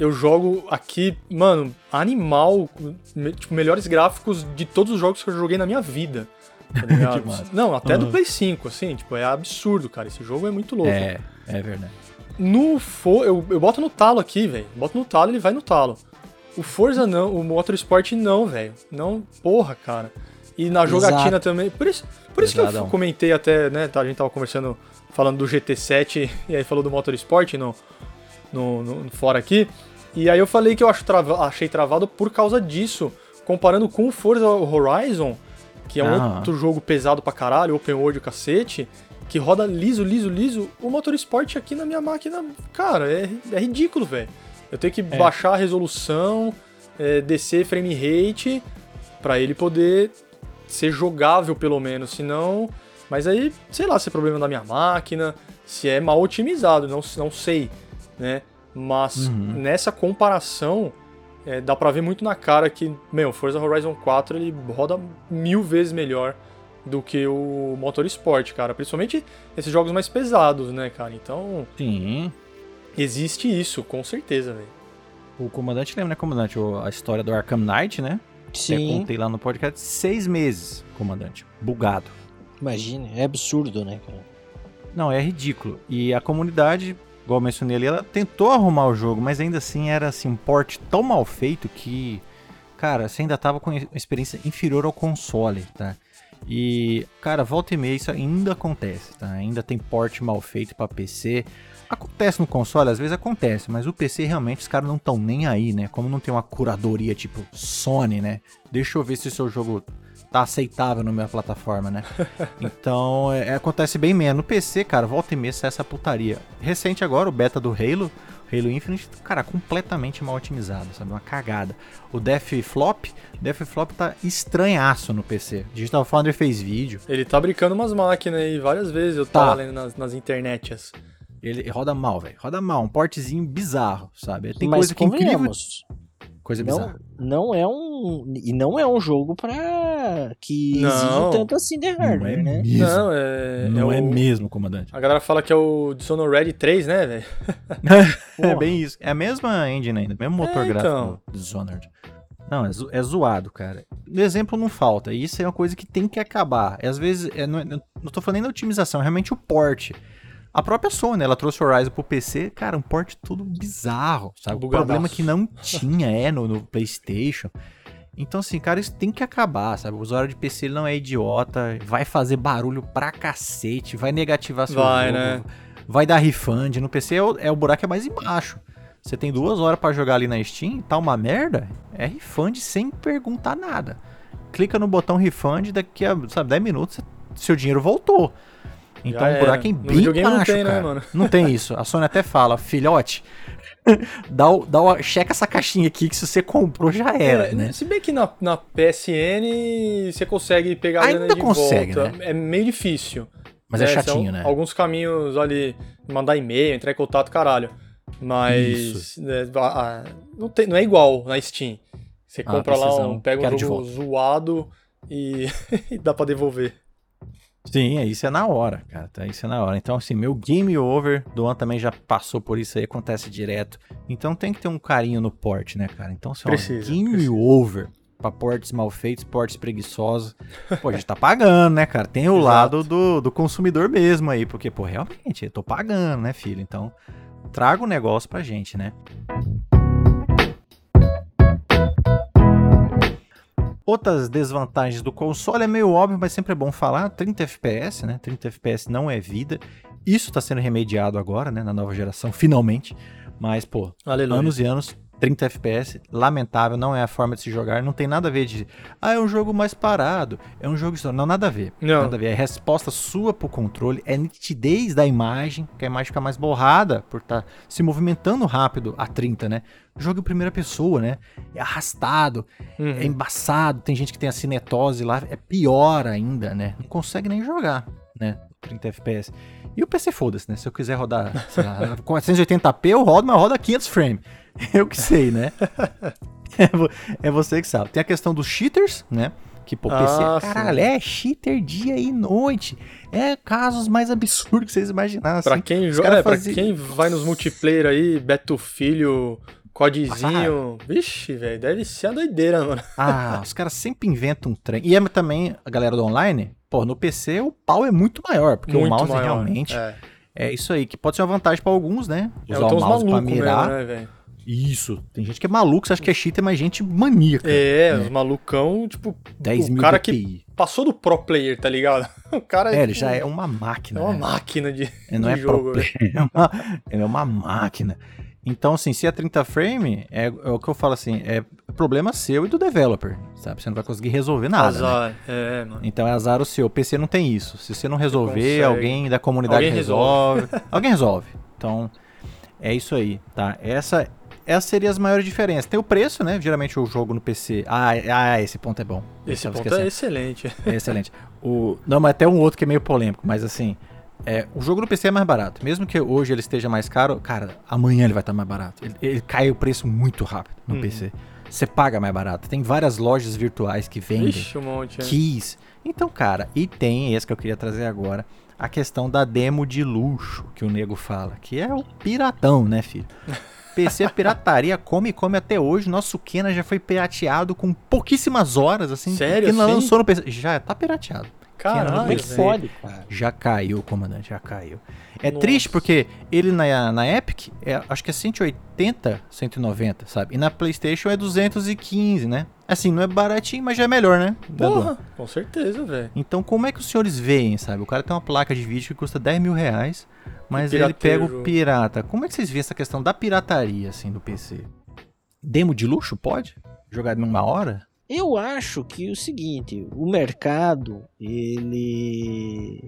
eu jogo aqui, mano, animal, me, tipo, melhores gráficos de todos os jogos que eu joguei na minha vida. Tá não, até uhum. do Play cinco, assim, tipo, é absurdo, cara, esse jogo é muito louco. É, é verdade. No For, eu, eu boto no talo aqui, velho, boto no talo, ele vai no talo. O Forza não, o Motorsport não, velho, não, porra, cara. E na jogatina Exato. Também, por isso, por isso que eu comentei até, né, a gente tava conversando, falando do G T sete, e aí falou do Motorsport no, no, no, fora aqui, e aí eu falei que eu acho trava, achei travado por causa disso, comparando com o Forza Horizon, que é um ah. outro jogo pesado pra caralho, open world cacete, que roda liso, liso, liso, o Motorsport aqui na minha máquina, cara, é, é ridículo, velho. Eu tenho que é. baixar a resolução, é, descer frame rate, pra ele poder... ser jogável pelo menos, senão... Mas aí, sei lá, se é problema da minha máquina, se é mal otimizado, não, não sei, né? Mas uhum. nessa comparação, é, dá pra ver muito na cara que, meu, Forza Horizon quatro, ele roda mil vezes melhor do que o Motorsport, cara. Principalmente esses jogos mais pesados, né, cara? Então... Sim. Existe isso, com certeza, velho. O comandante lembra, né, comandante? A história do Arkham Knight, né? Sim. Até contei lá no podcast, seis meses, comandante, bugado. Imagina, é absurdo, né, cara? Não, é ridículo. E a comunidade, igual eu mencionei ali, ela tentou arrumar o jogo, mas ainda assim era assim, um port tão mal feito que, cara, você ainda tava com uma experiência inferior ao console, tá? E, cara, volta e meia isso ainda acontece, tá? Ainda tem port mal feito pra P C. Acontece no console, às vezes acontece, mas o P C realmente os caras não estão nem aí, né? Como não tem uma curadoria tipo Sony, né? Deixa eu ver se o seu jogo tá aceitável na minha plataforma, né? Então, é, acontece bem menos. No P C, cara, volta e meia sai essa putaria. Recente agora, o beta do Halo, Halo Infinite, cara, completamente mal otimizado, sabe? Uma cagada. O Deathloop, Deathloop tá estranhaço no P C. Digital Foundry fez vídeo. Ele tá brincando umas máquinas aí, várias vezes eu tava tá. lendo nas, nas internetias. Ele roda mal, velho. Roda mal. Um portezinho bizarro, sabe? Tem coisa que é incrível. Coisa não, bizarra. Não é um... E não é um jogo pra... Que não, exige tanto assim de hardware, né? Não, é... Não é, é o... mesmo, comandante. A galera fala que é o Dishonored três, né, velho? É bem isso. É a mesma engine ainda. Mesmo motor é, gráfico então. do Dishonored. Não, é, zo- é zoado, cara. Exemplo não falta. E isso é uma coisa que tem que acabar. E às vezes... É, não, não tô falando nem da otimização. É realmente o port. A própria Sony, né? Ela trouxe o Horizon pro P C, cara, um port tudo bizarro, sabe? Bugadaço. O problema que não tinha é no, no PlayStation. Então, assim, cara, isso tem que acabar, sabe? O usuário de P C ele não é idiota, vai fazer barulho pra cacete, vai negativar seu vai, jogo, né? Vai dar refund. No P C é o, é o buraco é mais embaixo. Você tem duas horas pra jogar ali na Steam, tá uma merda, é refund sem perguntar nada. Clica no botão refund, daqui a, sabe, dez minutos, seu dinheiro voltou. Então o um buraco é bem baixo, não tem, cara. Né, mano? Não tem isso. A Sony até fala, filhote, dá o, dá o, checa essa caixinha aqui que se você comprou já era, é, né? Se bem que na, na P S N você consegue pegar a grana de consegue, volta. Né? É meio difícil. Mas né? é chatinho, são, né? Alguns caminhos ali, mandar e-mail, entrar em contato, caralho. Mas né, a, a, não, tem, não é igual na Steam. Você ah, compra lá, um, pega um jogo zoado e, e dá pra devolver. Sim, isso é na hora, cara, isso é na hora. Então, assim, meu game over, Doan também já passou por isso aí, acontece direto. Então tem que ter um carinho no port, né, cara? Então, assim, precisa, ó, game precisa. over pra ports mal feitos, ports preguiçosos. Pô, a gente tá pagando, né, cara? Tem o Exato. lado do, do consumidor mesmo aí, porque, pô, realmente, eu tô pagando, né, filho? Então, traga o negócio pra gente, né? Outras desvantagens do console é meio óbvio, mas sempre é bom falar, trinta F P S, né? trinta F P S não é vida. Isso tá sendo remediado agora, né? Na nova geração, finalmente. Mas, pô, Aleluia. anos e anos trinta F P S, lamentável, não é a forma de se jogar, não tem nada a ver de, ah, é um jogo mais parado, é um jogo, não, nada a ver, não. nada a ver, é resposta sua pro controle, é nitidez da imagem, que a imagem fica mais borrada por estar tá se movimentando rápido a trinta, né? Jogo em primeira pessoa, né? É arrastado, uhum. é embaçado, tem gente que tem a cinetose lá, é pior ainda, né? Não consegue nem jogar, né? trinta F P S. E o P C foda-se, né? Se eu quiser rodar, sei lá, quatrocentos e oitenta P eu rodo, mas roda quinhentos frames. Eu que sei, né? É você que sabe. Tem a questão dos cheaters, né? Que, pô, P C, ah, caralho, sim. é cheater dia e noite. É casos mais absurdos que vocês imaginaram. Pra, assim, quem, jo- é, fazia... pra quem vai nos multiplayer aí, Beto Filho... Codezinho, ah, vixe, velho, deve ser a doideira, mano. Ah, os caras sempre inventam um trem. E é também, a galera do online, pô, no P C o pau é muito maior, porque muito o mouse maior, realmente é. é isso aí, que pode ser uma vantagem pra alguns, né? Usar é, o mouse pra mirar. Mesmo, né, isso, tem gente que é maluco, você acha que é cheater, mas gente maníaca. É, né? Os malucão, tipo, dez mil o cara D P I. Que passou do pro player, tá ligado? O cara é, é ele tipo, já é uma máquina. É uma né? máquina de, ele não de é jogo. Pro player, é uma, ele é uma máquina. Então, assim, se é trinta frames, é, é o que eu falo assim, é problema seu e do developer, sabe? Você não vai conseguir resolver nada, azar, né? é, mano. Então é azar o seu. O P C não tem isso. Se você não resolver, alguém da comunidade alguém resolve. resolve. Alguém resolve. Então, é isso aí, tá? Essa, essa seria as maiores diferenças. Tem o preço, né? Geralmente o jogo no P C... Ah, ah esse ponto é bom. Esse ponto esquecendo. é excelente. É excelente. O... Não, mas até um outro que é meio polêmico, mas assim... É, o jogo no P C é mais barato, mesmo que hoje ele esteja mais caro, cara, amanhã ele vai estar mais barato, ele, ele cai o preço muito rápido no uhum. P C, você paga mais barato, tem várias lojas virtuais que vendem, Ixi, um monte, é. keys, então cara, e tem esse que eu queria trazer agora, a questão da demo de luxo, que o nego fala, que é o piratão, né, filho? P C pirataria come e come até hoje. Nosso Kena já foi pirateado com pouquíssimas horas, assim. Sério? Kena assim? Lançou no P C. Já tá pirateado. Caralho, é foda, cara. Já caiu, comandante, já caiu. É Nossa. Triste porque ele na, na Epic, é, acho que é cento e oitenta, cento e noventa, sabe? E na PlayStation é duzentos e quinze, né? Assim, não é baratinho, mas já é melhor, né? Porra, com certeza, velho. Então, como é que os senhores veem, sabe? O cara tem uma placa de vídeo que custa dez mil reais, mas ele pega o pirata. Como é que vocês veem essa questão da pirataria, assim, do P C? Demo de luxo, pode? Jogar numa hora? Eu acho que é o seguinte, o mercado, ele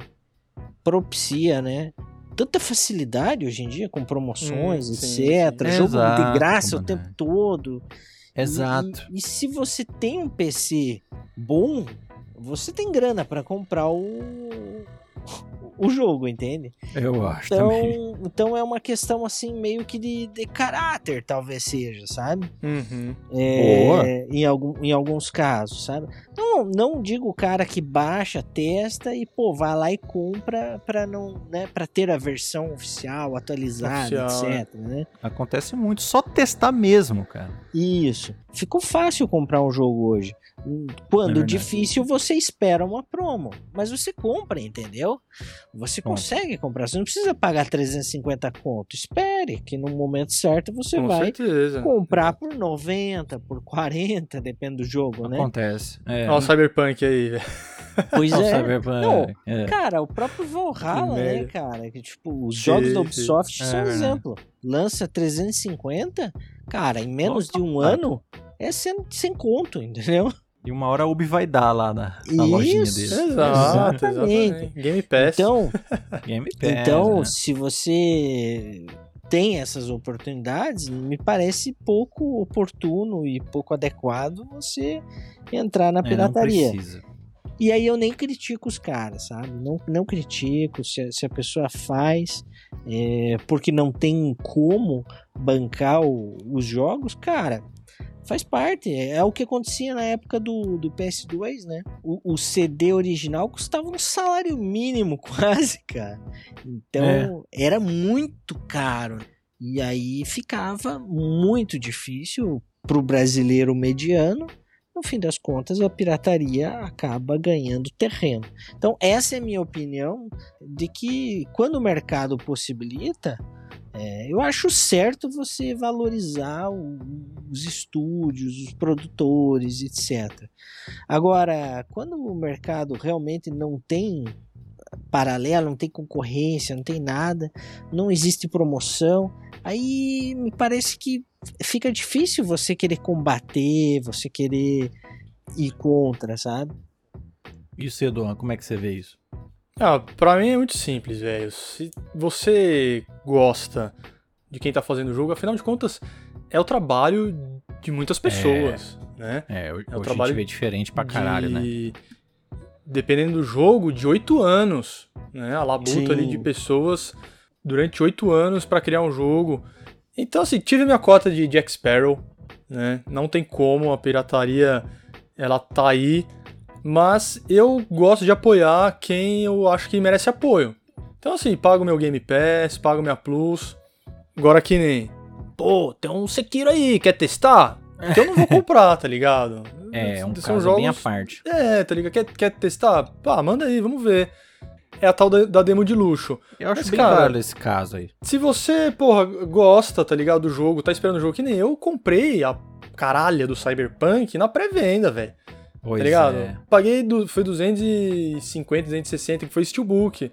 propicia, né, tanta facilidade hoje em dia, com promoções, hum, etcétera, jogo de graça o tempo todo. Exato. E, e se você tem um P C bom, você tem grana para comprar o, o jogo, entende? Eu acho então, também. Então é uma questão, assim, meio que de, de caráter, talvez seja, sabe? Uhum. É, em, algum, em alguns casos, sabe? Não, não digo o cara que baixa, testa e, pô, vai lá e compra pra, não, né, pra ter a versão oficial, atualizada, oficial, etcétera. É. Né? Acontece muito, só testar mesmo, cara. Isso. Ficou fácil comprar um jogo hoje. Quando é difícil, você espera uma promo, mas você compra, entendeu? Você Bom. Consegue comprar, você não precisa pagar trezentos e cinquenta conto, espere que no momento certo você Com vai certeza. comprar por noventa, por quarenta, depende do jogo, né? Acontece. É. Olha o Cyberpunk aí, velho. Pois é. Não, é. Cara, o próprio Valhalla, né, cara? Que, tipo, os jogos da Ubisoft é, são um é, exemplo. Lança trezentos e cinquenta, cara, em menos Nossa, de um cara. ano é sem, sem conto, entendeu? E uma hora a Ubi vai dar lá na, na lojinha dele. Exato, exatamente. Game Pass. Então, Game Pass, então né? se você tem essas oportunidades, me parece pouco oportuno e pouco adequado você entrar na pirataria. É, não precisa. E aí eu nem critico os caras, sabe? Não, não critico se a, se a pessoa faz é, porque não tem como bancar o, os jogos, cara, faz parte. É o que acontecia na época do, do P S dois, né? O, o C D original custava um salário mínimo quase, cara. Então é. era muito caro. E aí ficava muito difícil pro brasileiro mediano. No fim das contas, a pirataria acaba ganhando terreno. Então, essa é a minha opinião de que quando o mercado possibilita, é, eu acho certo você valorizar o, os estúdios, os produtores, etcétera. Agora, quando o mercado realmente não tem paralelo, não tem concorrência, não tem nada, não existe promoção, aí me parece que fica difícil você querer combater, você querer ir contra, sabe? E você, Eduan, como é que você vê isso? Ah, pra mim é muito simples, velho. Se você gosta de quem tá fazendo o jogo, afinal de contas, é o trabalho de muitas pessoas, é, né? É, hoje é o trabalho a gente vê diferente pra caralho, de... né? Dependendo do jogo, de oito anos, né? A labuta Sim. ali de pessoas durante oito anos pra criar um jogo. Então, assim, tire minha cota de Jack Sparrow, né? Não tem como, a pirataria, ela tá aí. Mas eu gosto de apoiar quem eu acho que merece apoio. Então, assim, pago meu Game Pass, pago minha Plus. Agora que nem... Pô, tem um Sekiro aí, quer testar? Então eu não vou comprar, tá ligado? É, é um caso jogos... bem à parte. É, tá ligado? Quer, quer testar? Pá, manda aí, vamos ver. É a tal da, da demo de luxo. Eu acho Mas, bem cara, claro esse caso aí. Se você, porra, gosta, tá ligado, do jogo, tá esperando o jogo, que nem eu, comprei a caralha do Cyberpunk na pré-venda, velho. Pois tá ligado? É. Paguei, do, foi duzentos e cinquenta, duzentos e sessenta, que foi Steelbook.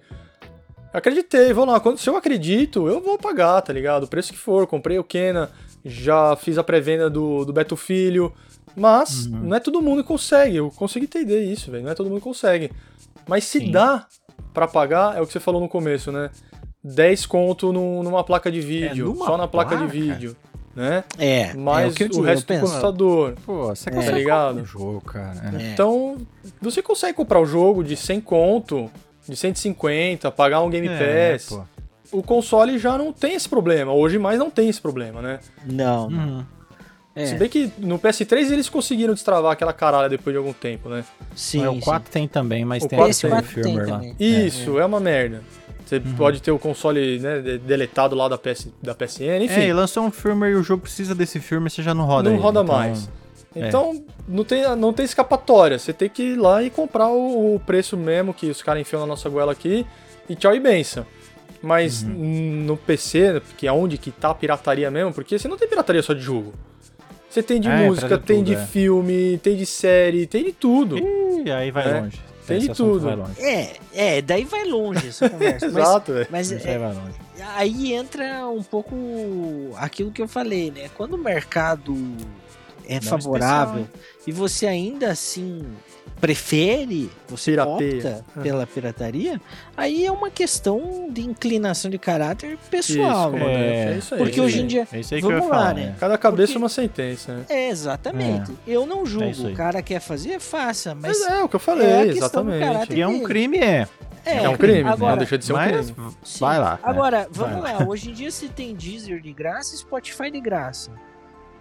Acreditei, vou lá, quando, se eu acredito, eu vou pagar, tá ligado? O preço que for, comprei o Kena, já fiz a pré-venda do, do Beto Filho, mas uhum. não é todo mundo que consegue, eu consegui entender isso, velho, não é todo mundo que consegue. Mas se Sim. dá pra pagar, é o que você falou no começo, né? dez conto num, numa placa de vídeo, é só na placa, placa de vídeo. Né? É, mas é o, o resto do computador. Pô, você consegue é, ligado? comprar um jogo, cara. É. Então, você consegue comprar o um jogo de cem conto, de cento e cinquenta, pagar um Game é, Pass. Pô. O console já não tem esse problema. Hoje mais não tem esse problema, né? Não. Uhum. É. Se bem que no P S três eles conseguiram destravar aquela caralha depois de algum tempo, né? Sim. Mas o quatro sim. tem também, mas o tem esse firmware lá. Isso, é, é uma merda. Você uhum. pode ter o console, né, deletado lá da, P S, da P S N, enfim. É, e lançou um firmware e o jogo precisa desse firmware, você já não roda Não aí, roda então... mais. Então, é. não, tem, não tem escapatória. Você tem que ir lá e comprar o, o preço mesmo que os caras enfiam na nossa goela aqui e tchau e benção. Mas uhum. no P C, que é onde que tá a pirataria mesmo, porque você não tem pirataria só de jogo. Você tem de é, música, de tem tudo, de é. filme, tem de série, tem de tudo. E aí vai é. longe. Tem de tudo. É, é, daí vai longe essa conversa. Exato, velho. Mas, mas é, vai longe. Aí entra um pouco aquilo que eu falei, né? Quando o mercado é não favorável especial, e você ainda assim prefere, você Pirateia. opta pela pirataria, aí é uma questão de inclinação de caráter pessoal. Isso, é, é isso aí. Porque hoje em dia, é isso aí que vamos eu lá, falar, né? Cada cabeça é uma sentença, né? É, exatamente. É. Eu não julgo, é o cara quer fazer, faça, mas... mas é o que eu falei, é exatamente. E é um crime, é. É, é um crime, agora, não deixa de ser um mas, crime. Sim. Vai lá. Agora, né? vamos vai lá, lá. Hoje em dia se tem Deezer de graça e Spotify de graça.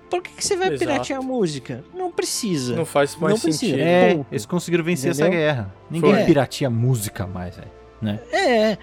Por que, que você vai Exato. piratear a música? Não precisa. Não faz mais não sentido. É, eles conseguiram vencer Entendeu? essa guerra. Ninguém Foi. pirateia música mais, né? É.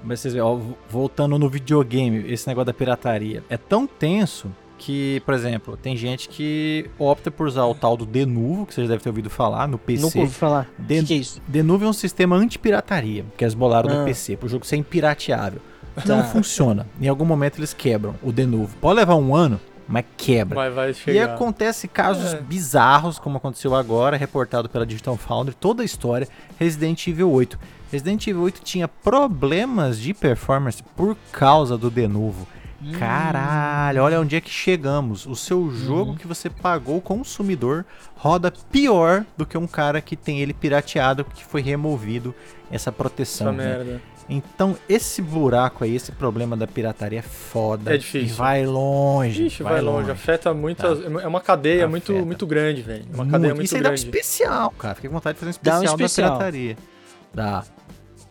Mas vocês veem, ó, voltando no videogame, esse negócio da pirataria é tão tenso que, por exemplo, tem gente que opta por usar o tal do Denuvo, que vocês devem ter ouvido falar, no P C. Nunca ouvi falar. O Den- que, que é isso? Denuvo é um sistema anti-pirataria, que eles bolaram ah. no P C, pro jogo ser impirateável. Tá. Não funciona. Em algum momento eles quebram o Denuvo. Pode levar um ano, mas quebra. Vai, vai chegar. E acontece casos é. bizarros, como aconteceu agora, reportado pela Digital Foundry, toda a história, Resident Evil oito. Resident Evil oito tinha problemas de performance por causa do Denuvo. Hum. Caralho, olha onde é que chegamos. O seu jogo hum. que você pagou, consumidor, roda pior do que um cara que tem ele pirateado, que foi removido essa proteção. Essa né? merda. Então, esse buraco aí, esse problema da pirataria é foda. É difícil. E vai longe. Ixi, vai, vai longe. longe. Afeta muitas... Tá. É uma cadeia muito, muito grande, velho. Uma muito. cadeia muito grande. Isso aí grande. dá um especial, cara. Fiquei com vontade de fazer um especial, um especial. da pirataria. Dá.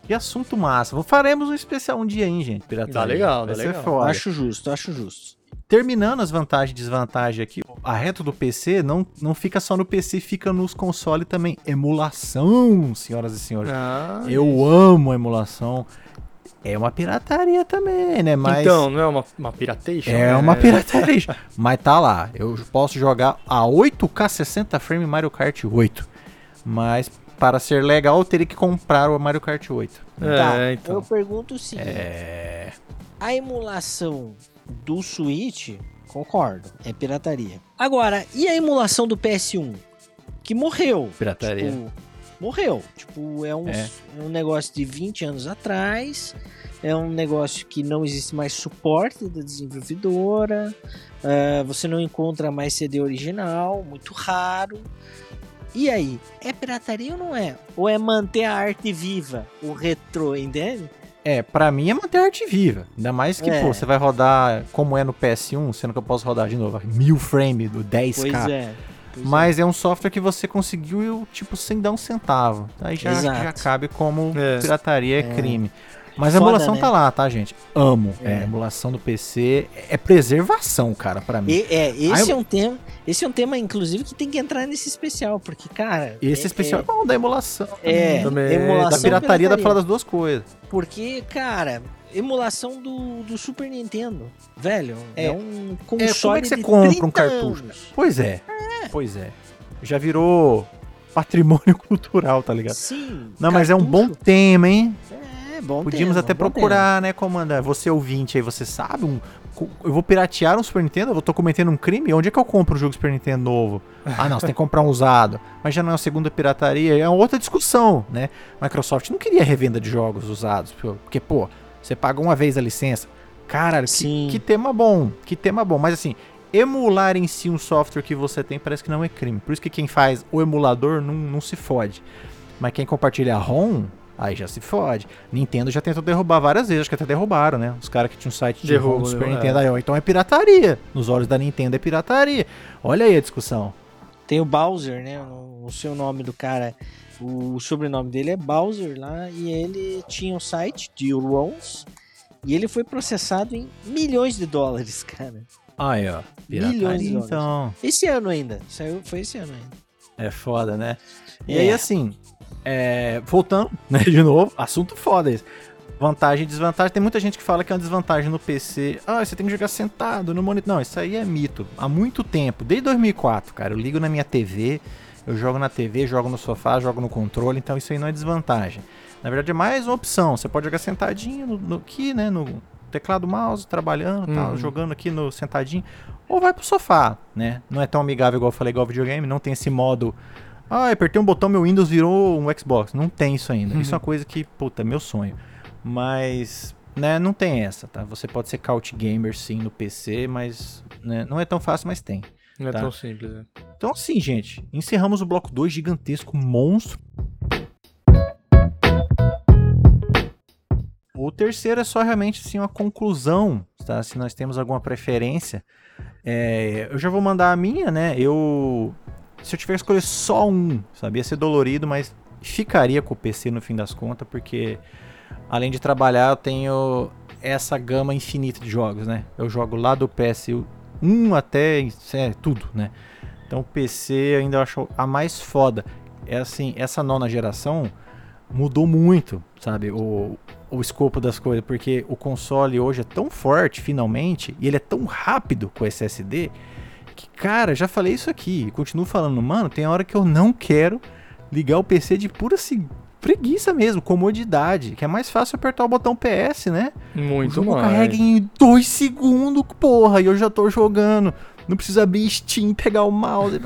Que assunto massa. Faremos um especial um dia, hein, gente? Pirataria. Tá legal, tá legal. Foda. Acho justo, acho justo. Terminando as vantagens e desvantagens aqui, a reta do P C não, não fica só no P C, fica nos consoles também. Emulação, senhoras e senhores. Ah, Eu isso. amo emulação. É uma pirataria também, né? Mas então, não é uma, uma piratation? É né? uma piratation. Mas tá lá. Eu posso jogar a oito K sessenta frames Mario Kart oito. Mas para ser legal, eu teria que comprar o Mario Kart oito. É, tá. Então. Eu pergunto o seguinte. É... A emulação... do Switch, concordo, é pirataria. Agora, e a emulação do P S um? Que morreu. Pirataria. Tipo, morreu. Tipo, é um, é. um negócio de vinte anos atrás, é um negócio que não existe mais suporte da desenvolvedora, uh, você não encontra mais C D original, muito raro. E aí, é pirataria ou não é? Ou é manter a arte viva, o retrô, entende? É, pra mim é manter a arte viva. Ainda mais que, é. pô, você vai rodar como é no P S um, sendo que eu posso rodar de novo mil frames do dez K. Pois é. Pois Mas é. é um software que você conseguiu, tipo, sem dar um centavo. Aí já, já cabe como é. pirataria é crime. Mas Foda, a emulação né? tá lá, tá, gente? Amo. É. É, a emulação do P C é preservação, cara, pra mim. E, é, esse, Aí, é um tema, esse é um tema, inclusive, que tem que entrar nesse especial, porque, cara... Esse é, especial é bom, da emulação. É, também, emulação, da pirataria, dá pra falar das duas coisas. Porque, cara, emulação do, do Super Nintendo, velho, é, é um console de é, como é que você compra um cartucho? Anos. Pois é, é, pois é. Já virou patrimônio cultural, tá ligado? Sim. Não, cartucho. Mas é um bom tema, hein? É. É bom Podíamos tema, até bom procurar, tema. né, comandante? Você ouvinte aí, você sabe? Um, eu vou piratear um Super Nintendo? Eu tô cometendo um crime? Onde é que eu compro um jogo Super Nintendo novo? Ah, não, você tem que comprar um usado. Mas já não é a segunda pirataria, é uma outra discussão, né? Microsoft não queria revenda de jogos usados, porque, pô, você paga uma vez a licença. Caralho, que, que tema bom, que tema bom. Mas, assim, emular em si um software que você tem parece que não é crime. Por isso que quem faz o emulador não, não se fode. Mas quem compartilha a ROM... Aí já se fode. Nintendo já tentou derrubar várias vezes, acho que até derrubaram, né? Os caras que tinham um site de ROM do Super Nintendo. Aí, ó, então é pirataria. Nos olhos da Nintendo é pirataria. Olha aí a discussão. Tem o Bowser, né? O seu nome do cara, o sobrenome dele é Bowser lá, e ele tinha um site de ROMs e ele foi processado em milhões de dólares, cara. Aí, ó. Pirataria, milhões de dólares. Então. Esse ano ainda. Saiu, foi esse ano ainda. É foda, né? E é. aí, assim... É, voltando, né, de novo, assunto foda esse. Vantagem e desvantagem. Tem muita gente que fala que é uma desvantagem no P C. Ah, você tem que jogar sentado no monitor. Não, isso aí é mito. Há muito tempo, desde dois mil e quatro, cara. Eu ligo na minha T V, eu jogo na T V, jogo no sofá, jogo no controle. Então isso aí não é desvantagem. Na verdade é mais uma opção. Você pode jogar sentadinho no, no, aqui, né, no teclado, mouse, trabalhando, uhum. tá, jogando aqui no sentadinho. Ou vai pro sofá, né? Não é tão amigável, igual eu falei, igual videogame. Não tem esse modo... Ah, apertei um botão, meu Windows virou um Xbox. Não tem isso ainda. Uhum. Isso é uma coisa que, puta, é meu sonho. Mas, né, não tem essa, tá? Você pode ser couch gamer, sim, no P C, mas né, não é tão fácil, mas tem. Não tá? é tão simples, né? Então, assim, gente, encerramos o bloco dois, gigantesco, monstro. O terceiro é só realmente, assim, uma conclusão, tá? Se nós temos alguma preferência. É, eu já vou mandar a minha, né? Eu... Se eu tiver que escolher só um, sabia? Ia ser dolorido, mas ficaria com o P C no fim das contas, porque além de trabalhar, eu tenho essa gama infinita de jogos, né? Eu jogo lá do P S um até é, tudo, né? Então o P C eu ainda acho a mais foda. É assim, essa nona geração mudou muito, sabe? O, o escopo das coisas, porque o console hoje é tão forte, finalmente, e ele é tão rápido com S S D... Cara, já falei isso aqui, continuo falando, mano, tem hora que eu não quero ligar o P C de pura assim, preguiça mesmo, comodidade, que é mais fácil apertar o botão P S, né? Muito, o jogo mais. Carrega em dois segundos, porra, e eu já tô jogando, não preciso abrir Steam, pegar o mouse.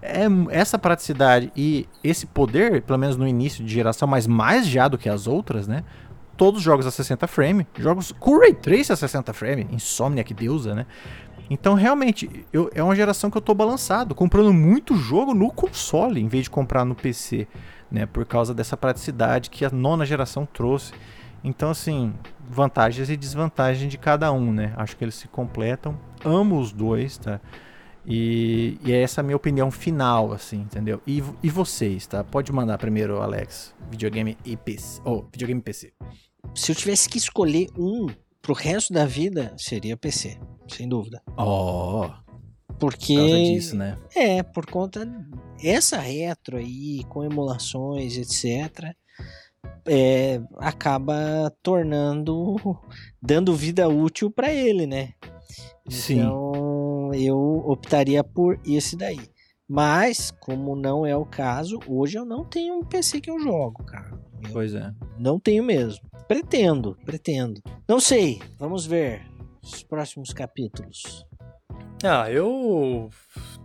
É essa praticidade e esse poder, pelo menos no início de geração, mas mais já do que as outras, né? Todos os jogos a sessenta frames, jogos com Ray Trace a sessenta frames, Insomnia que deusa, né? Então, realmente, eu, é uma geração que eu tô balançado, comprando muito jogo no console, em vez de comprar no P C, né? Por causa dessa praticidade que a nona geração trouxe. Então, assim, vantagens e desvantagens de cada um, né? Acho que eles se completam. Amo os dois, tá? E, e é essa a minha opinião final, assim, entendeu? E, e vocês, tá? Pode mandar primeiro, Alex, videogame e P C. Oh, videogame e P C. Se eu tivesse que escolher um... Pro resto da vida, seria P C, sem dúvida. Ó, oh, porque... por causa disso, né? É, por conta dessa retro aí, com emulações, etcétera, é, acaba tornando, dando vida útil pra ele, né? Sim. Então, eu optaria por esse daí. Mas, como não é o caso, hoje eu não tenho um P C que eu jogo, cara. Eu pois é. Não tenho mesmo. Pretendo, pretendo. Não sei, vamos ver os próximos capítulos. Ah, eu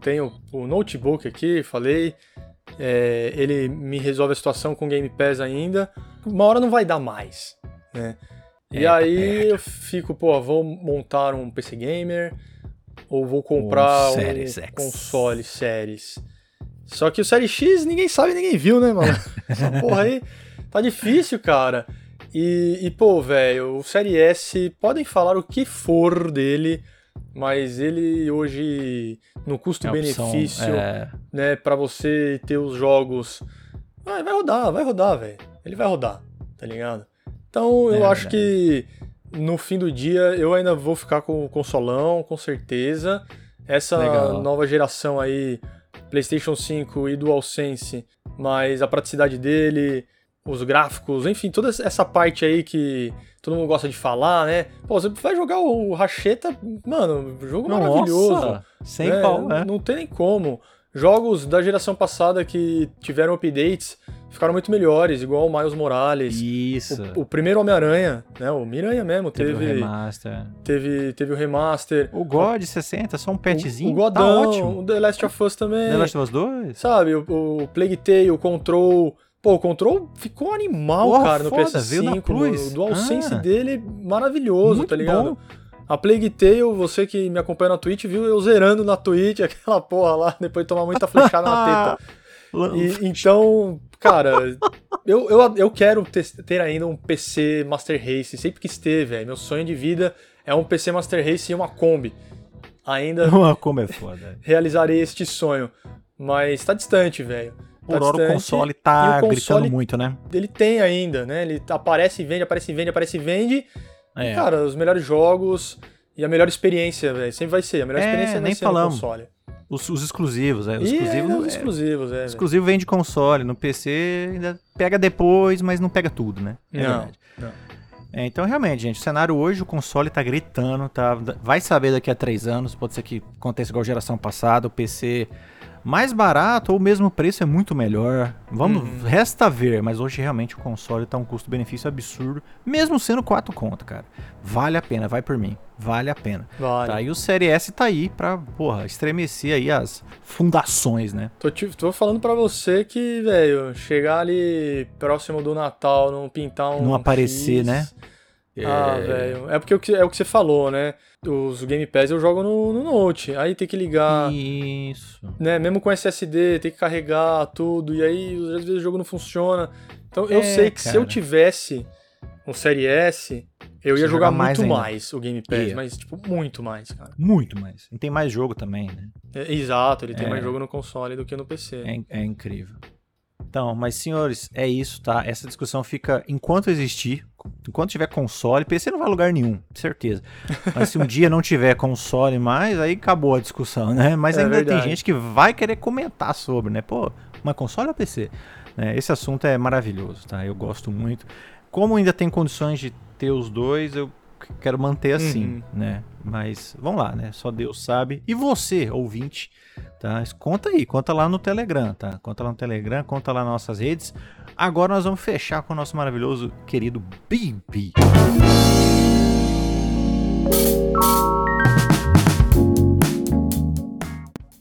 tenho o notebook aqui, falei, é, ele me resolve a situação com o Game Pass ainda, uma hora não vai dar mais, né? E é, aí é. eu fico, pô, vou montar um P C Gamer ou vou comprar um, Series um X. console Series. Só que o Series X ninguém sabe, ninguém viu, né, mano? Essa porra aí tá difícil, cara. E, e pô, velho, o Series S, podem falar o que for dele, mas ele hoje, no custo-benefício, é... né, pra você ter os jogos... Vai, vai rodar, vai rodar, velho. Ele vai rodar, tá ligado? Então, eu é, acho é. que no fim do dia eu ainda vou ficar com o consolão, com certeza. Essa Legal. nova geração aí, PlayStation cinco e DualSense, mas a praticidade dele, os gráficos, enfim, toda essa parte aí que todo mundo gosta de falar, né? Pô, você vai jogar o Racheta, mano, jogo Nossa, maravilhoso. Sem né? pau, né? Não tem nem como. Jogos da geração passada que tiveram updates ficaram muito melhores, igual o Miles Morales. Isso. O, o primeiro Homem-Aranha, né? O Miranha mesmo. Teve, teve o remaster. Teve, teve o remaster. O God sessenta, só um patchzinho. O, o Godão, tá ótimo. O The Last of Us também. The Last of Us dois? Sabe, o, o Plague Tale, o Control. Pô, o Control ficou animal, oh, cara, no P S cinco. O DualSense ah. dele maravilhoso, muito tá ligado? Bom. A Plague Tale, você que me acompanha na Twitch, viu eu zerando na Twitch aquela porra lá, depois de tomar muita flechada na teta. E, então, cara, eu, eu, eu quero ter, ter ainda um P C Master Race, sempre quis ter, velho. Meu sonho de vida é um P C Master Race e uma Kombi. Ainda uma Kombi é foda. Realizarei este sonho, mas tá distante, velho. Tá Por hora o console tá o console, gritando muito, né? Ele tem ainda, né? Ele aparece e vende, aparece e vende, aparece e vende. É. E, cara, os melhores jogos e a melhor experiência, velho, sempre vai ser. A melhor é, experiência vai ser falamos. no console. Os, os exclusivos, né? Os e exclusivos, é, os exclusivos, é. Exclusivo vem de console, no P C ainda pega depois, mas não pega tudo, né? É não, verdade. Não. É, então, realmente, gente, o cenário hoje, o console tá gritando, tá? Vai saber daqui a três anos, pode ser que aconteça igual a geração passada, o P C mais barato ou o mesmo preço é muito melhor. Vamos, uhum. resta ver, mas hoje realmente o console tá um custo-benefício absurdo, mesmo sendo quatro conto, cara. Vale a pena, vai por mim. Vale a pena. Vale. Tá, e o Series S tá aí pra, porra, estremecer aí as fundações, né? Tô, te, tô falando pra você que, velho, chegar ali próximo do Natal, não pintar um... Não aparecer, X, né? Ah, é... velho, é porque é o que você falou, né? Os Game Pass eu jogo no, no Note, aí tem que ligar, isso, né? Mesmo com S S D, tem que carregar tudo, e aí às vezes o jogo não funciona. Então eu é, sei que cara. se eu tivesse um Series S, eu você ia jogar mais muito ainda. mais o Game Pass, yeah. mas tipo, muito mais, cara. Muito mais. E tem mais jogo também, né? É, exato, ele tem é. mais jogo no console do que no P C. É, é incrível. Então, mas senhores, é isso, tá? Essa discussão fica enquanto existir, enquanto tiver console, P C não vai a lugar nenhum, certeza. Mas se um dia não tiver console mais, aí acabou a discussão, né? Mas é ainda verdade. tem gente que vai querer comentar sobre, né? Pô, uma console ou P C? É, esse assunto é maravilhoso, tá? Eu gosto muito. Como ainda tem condições de ter os dois, eu quero manter assim, uhum. né? Mas vamos lá, né? Só Deus sabe. E você, ouvinte, tá? Conta aí, conta lá no Telegram, tá? Conta lá no Telegram, conta lá nas nossas redes. Agora nós vamos fechar com o nosso maravilhoso querido Bibi.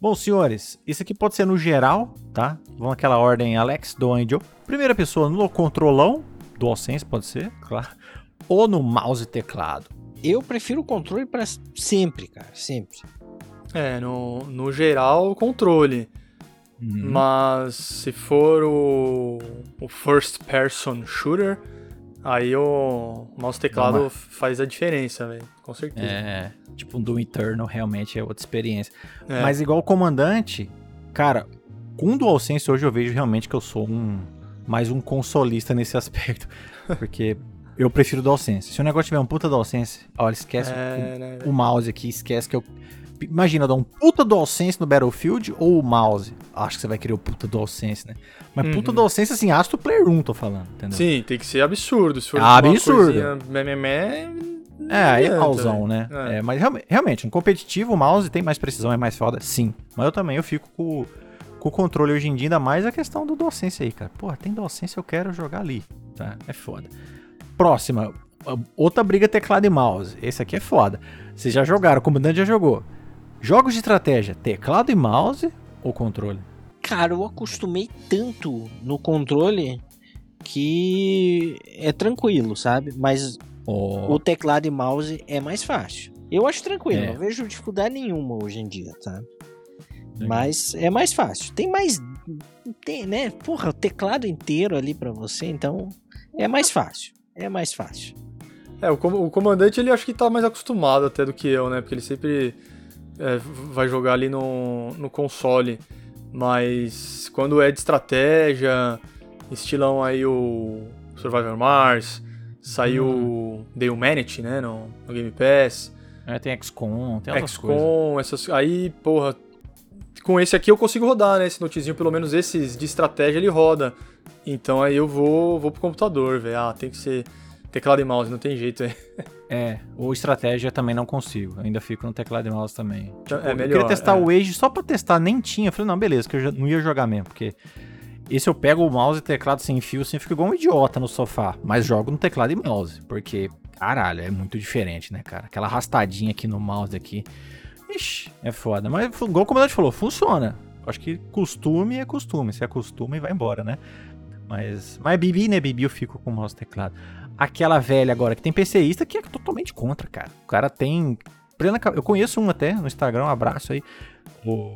Bom, senhores, isso aqui pode ser no geral, tá? Vamos naquela ordem Alex, do Angel. Primeira pessoa no controlão, DualSense pode ser, claro. Ou no mouse e teclado? Eu prefiro o controle para sempre, cara, sempre. É, no, no geral, o controle. Uhum. Mas se for o, o first person shooter, aí o mouse e teclado Toma. faz a diferença, velho, com certeza. É, tipo um Doom Eternal realmente é outra experiência. É. Mas igual o comandante, cara, com o DualSense hoje eu vejo realmente que eu sou um mais um consolista nesse aspecto, porque... Eu prefiro o DualSense. Se o negócio tiver um puta DualSense, olha, esquece é, o, né, o mouse aqui, esquece que eu... Imagina, eu dar um puta DualSense no Battlefield ou o mouse. Acho que você vai querer o puta DualSense, né? Mas uhum. puta DualSense, assim, Astro Player um, tô falando, entendeu? Sim, tem que ser absurdo. Se for absurdo. Coisinha, mememé, é, aí é pauzão, né? É. É, mas realmente, um competitivo, o mouse tem mais precisão, é mais foda, sim. Mas eu também, eu fico com, com o controle hoje em dia, ainda mais a questão do DualSense aí, cara. Porra, tem DualSense, eu quero jogar ali, tá? É foda. Próxima, outra briga teclado e mouse. Esse aqui é foda. Vocês já jogaram, o comandante já jogou. Jogos de estratégia, teclado e mouse ou controle? cara, eu acostumei tanto no controle que é tranquilo, sabe? Mas oh. o teclado e mouse é mais fácil. Eu acho tranquilo, é. não vejo dificuldade nenhuma hoje em dia, tá? É. Mas é mais fácil. Tem mais... Tem, né? Porra, o teclado inteiro ali pra você, então é mais fácil. É mais fácil. É, o, com- o comandante, ele acho que tá mais acostumado até do que eu, né? Porque ele sempre é, vai jogar ali no, no console. Mas quando é de estratégia, estilão aí o Survivor Mars, saiu hum. The Humanity, né? No, no Game Pass. É, tem X COM, tem outras coisas. X COM, essas... Aí, porra... Com esse aqui eu consigo rodar, né? Esse notezinho, pelo menos esses de estratégia, ele roda. Então aí eu vou, vou pro computador, velho. Ah, tem que ser teclado e mouse, não tem jeito, é. É, ou estratégia também não consigo. Ainda fico no teclado e mouse também. Tipo, é melhor. Eu queria testar é. o Age só pra testar, nem tinha. Eu falei, não, beleza, que eu não ia jogar mesmo, porque... Esse eu pego o mouse e teclado sem fio, assim, fico igual um idiota no sofá. Mas jogo no teclado e mouse, porque, caralho, é muito diferente, né, cara? Aquela arrastadinha aqui no mouse aqui... Ixi, é foda. Mas, igual o comandante falou, funciona. Acho que costume é costume. Se acostuma e vai embora, né? Mas, mas Bibi, né? Bibi eu fico com o mouse e teclado. Aquela velha agora que tem PCista que é totalmente contra, cara. O cara tem... plena. Eu conheço um até no Instagram, um abraço aí. O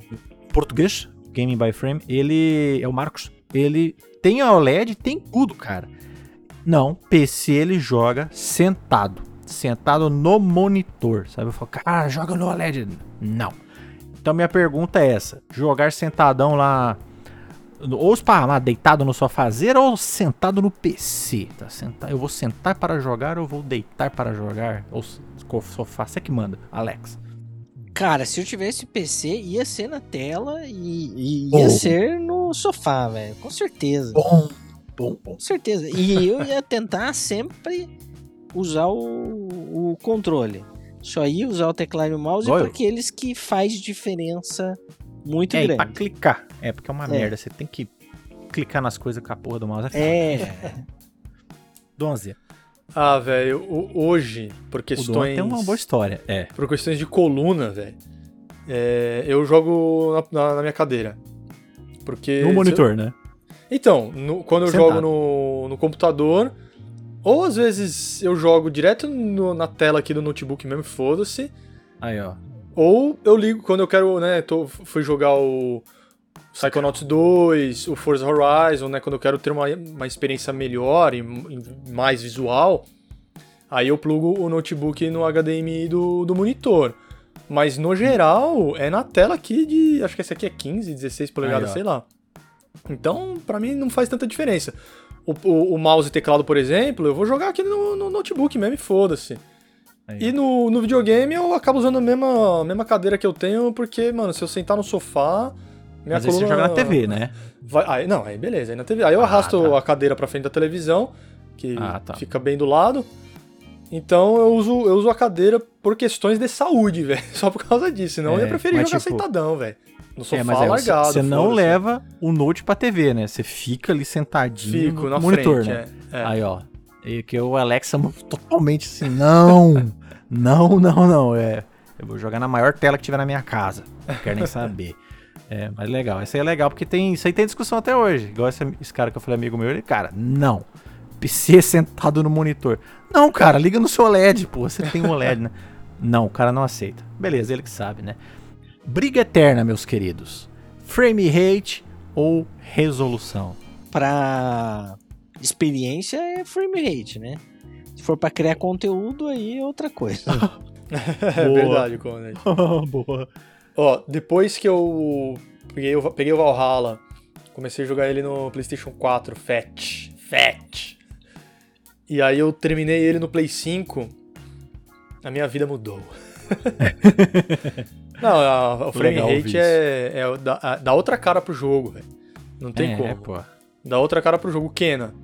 português, Gaming by Frame, ele... É o Marcos. Ele tem a O L E D, tem tudo, cara. Não, P C ele joga sentado. Sentado no monitor, sabe? Eu falo, cara, joga no O L E D. Não. Então minha pergunta é essa. Jogar sentadão lá, ou lá deitado no sofazeiro, ou sentado no P C. Tá? Sentar, eu vou sentar para jogar ou vou deitar para jogar? Ou sofá, você que manda, Alex. Cara, se eu tivesse P C, ia ser na tela e, e ia oh. ser no sofá, velho. Com certeza. Bom, bom, bom. Com certeza. E eu ia tentar sempre... usar o, o controle. Só aí usar o teclado e o mouse para aqueles que faz diferença muito é, grande. É, pra clicar. É, porque é uma é. merda. Você tem que clicar nas coisas com a porra do mouse. É. é. Donze. Ah, velho, hoje, por questões... tem uma boa história. É. Por questões de coluna, velho, é, eu jogo na, na, na minha cadeira. Porque... No monitor, eu... né? Então, no, quando eu Sentado. jogo no, no computador... Ou às vezes eu jogo direto no, na tela aqui do notebook mesmo, foda-se. Aí, ó. Ou eu ligo quando eu quero, né, tô, fui jogar o Psychonauts dois, o Forza Horizon, né, quando eu quero ter uma, uma experiência melhor e, e mais visual, aí eu plugo o notebook no H D M I do, do monitor. Mas no geral, é na tela aqui de, acho que essa aqui é quinze, dezesseis polegadas, aí, sei lá. Então, pra mim não faz tanta diferença. O, o, o mouse e teclado, por exemplo, eu vou jogar aqui no, no notebook mesmo e foda-se. Aí. E no, no videogame eu acabo usando a mesma, a mesma cadeira que eu tenho, porque, mano, se eu sentar no sofá... Minha Mas coluna... aí você joga na T V, né? Vai, aí, não, aí beleza, aí na T V. Aí eu ah, arrasto tá. a cadeira pra frente da televisão, que ah, tá. fica bem do lado. Então eu uso, eu uso a cadeira por questões de saúde, velho. Só por causa disso, senão é, eu ia preferir jogar tipo... sentadão, velho. No sofá é, mas aí, largado. Você não leva o note pra T V, né? Você fica ali sentadinho Fico no na monitor, frente, né? É, é. Aí, ó. E que o Alexa totalmente assim, não, não, não, não. É, eu vou jogar na maior tela que tiver na minha casa. Não quero nem saber. É, mas legal. Isso aí é legal, porque tem, isso aí tem discussão até hoje. Igual esse, esse cara que eu falei, amigo meu, ele, cara, não. P C sentado no monitor. Não, cara, liga no seu O L E D, pô. Você tem um O L E D, né? Não, o cara não aceita. Beleza, ele que sabe, né? Briga eterna, meus queridos. Frame rate ou resolução? Pra experiência é frame rate, né? Se for pra criar conteúdo, aí é outra coisa. É verdade, Conrad. Boa. Ó, depois que eu peguei o, peguei o Valhalla, comecei a jogar ele no PlayStation quatro, Fat. Fat. E aí eu terminei ele no Play cinco, a minha vida mudou. Não, a, a, o frame Legal rate é, é dá, a, dá outra cara pro jogo, velho. Não tem é, como. Pô. Dá outra cara pro jogo. O Kena.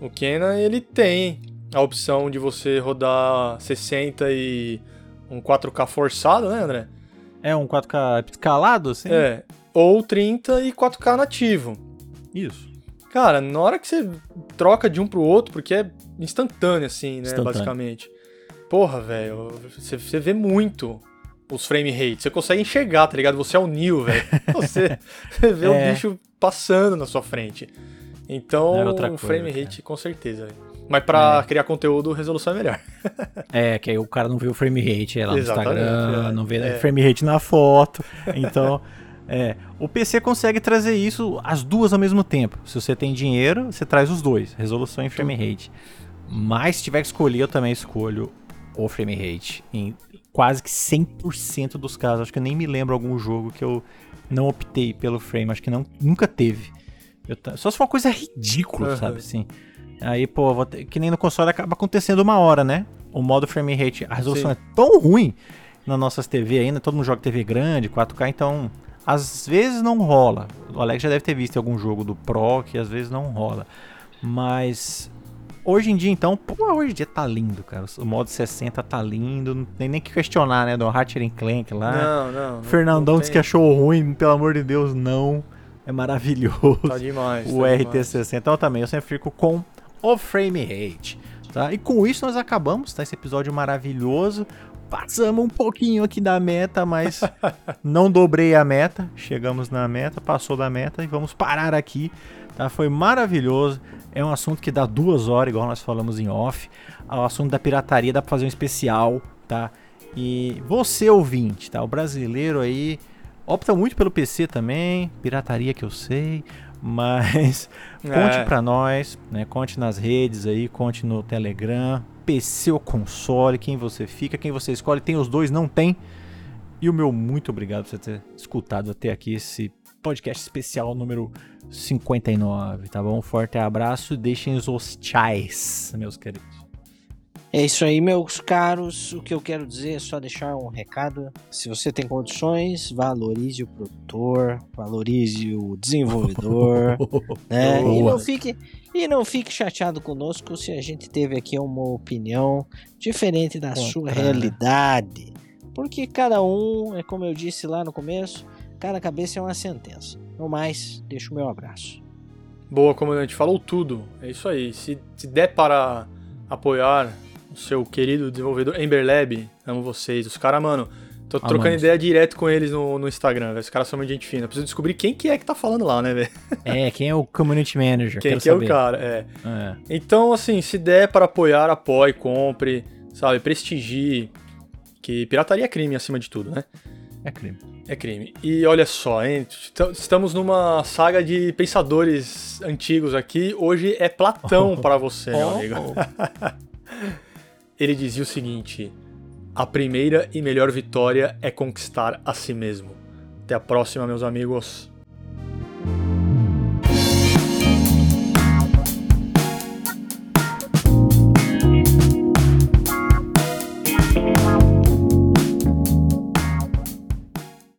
O Kena, ele tem a opção de você rodar sessenta e um quatro K forçado, né, André? É, um quatro K escalado, assim? É. Ou trinta e quatro K nativo. Isso. Cara, na hora que você troca de um pro outro, porque é instantâneo, assim, né, instantâneo. basicamente. Porra, velho, você vê muito os frame rates. Você consegue enxergar, tá ligado? Você é o Neo, velho. Você vê é. o bicho passando na sua frente. Então, é outra coisa, frame rate, cara, com certeza, velho. Mas pra é. criar conteúdo, resolução é melhor. É, que aí o cara não vê o frame rate lá no Exatamente, Instagram, é. não vê é. frame rate na foto. Então, é, o P C consegue trazer isso, as duas ao mesmo tempo. Se você tem dinheiro, você traz os dois, resolução e frame rate. Mas se tiver que escolher, eu também escolho o frame rate. Em quase que cem por cento dos casos. Acho que eu nem me lembro algum jogo que eu não optei pelo frame. Acho que não, nunca teve. Eu, só se for uma coisa ridícula, uhum. sabe assim. Aí, pô, vou ter, que nem no console acaba acontecendo uma hora, né? O modo frame rate, a resolução Sim. é tão ruim nas nossas T V ainda, todo mundo joga T V grande, quatro K, então às vezes não rola. O Alex já deve ter visto algum jogo do Pro que às vezes não rola. Mas hoje em dia, então, pô, hoje em dia tá lindo, cara. O modo sessenta tá lindo, não tem nem que questionar, né? Do Ratchet and Clank lá. Não, não. não Fernandão não disse que achou ruim, pelo amor de Deus, não. É maravilhoso. Tá demais. O tá R T sessenta, então também, eu sempre fico com o frame rate, tá? E com isso nós acabamos, tá? Esse episódio maravilhoso. Passamos um pouquinho aqui da meta, mas não dobrei a meta. Chegamos na meta, passou da meta e vamos parar aqui, tá? Foi maravilhoso. É um assunto que dá duas horas, igual nós falamos em off. O assunto da pirataria dá pra fazer um especial, tá? E você ouvinte, tá? O brasileiro aí opta muito pelo P C também, pirataria que eu sei. Mas conte é. pra nós, né? Conte nas redes aí, conte no Telegram, P C ou console, quem você fica, quem você escolhe, tem os dois, não tem. E o meu muito obrigado por você ter escutado até aqui esse podcast especial número cinquenta e nove, tá bom? Um forte abraço e deixem os chais, meus queridos. É isso aí, meus caros. O que eu quero dizer é só deixar um recado. Se você tem condições, valorize o produtor, valorize o desenvolvedor, né? E não fique, e não fique chateado conosco se a gente teve aqui uma opinião diferente da Contra. sua realidade. Porque cada um, é como eu disse lá no começo, cada cabeça é uma sentença. No mais, deixo o meu abraço. Boa, comandante. Falou tudo. É isso aí. Se, se der para apoiar seu querido desenvolvedor, Emberlab, amo vocês, os caras, mano, tô ah, trocando mano. ideia direto com eles no, no Instagram, velho, os caras são muito gente fina, preciso descobrir quem que é que tá falando lá, né, velho? É, quem é o community manager, quem que saber. é o cara, é. é. Então, assim, se der para apoiar, apoie, compre, sabe, prestigie, que pirataria é crime acima de tudo, né? É crime. É crime. E olha só, hein? Estamos numa saga de pensadores antigos aqui, hoje é Platão oh. para você, oh. meu amigo. Ele dizia o seguinte: a primeira e melhor vitória é conquistar a si mesmo. Até a próxima, meus amigos.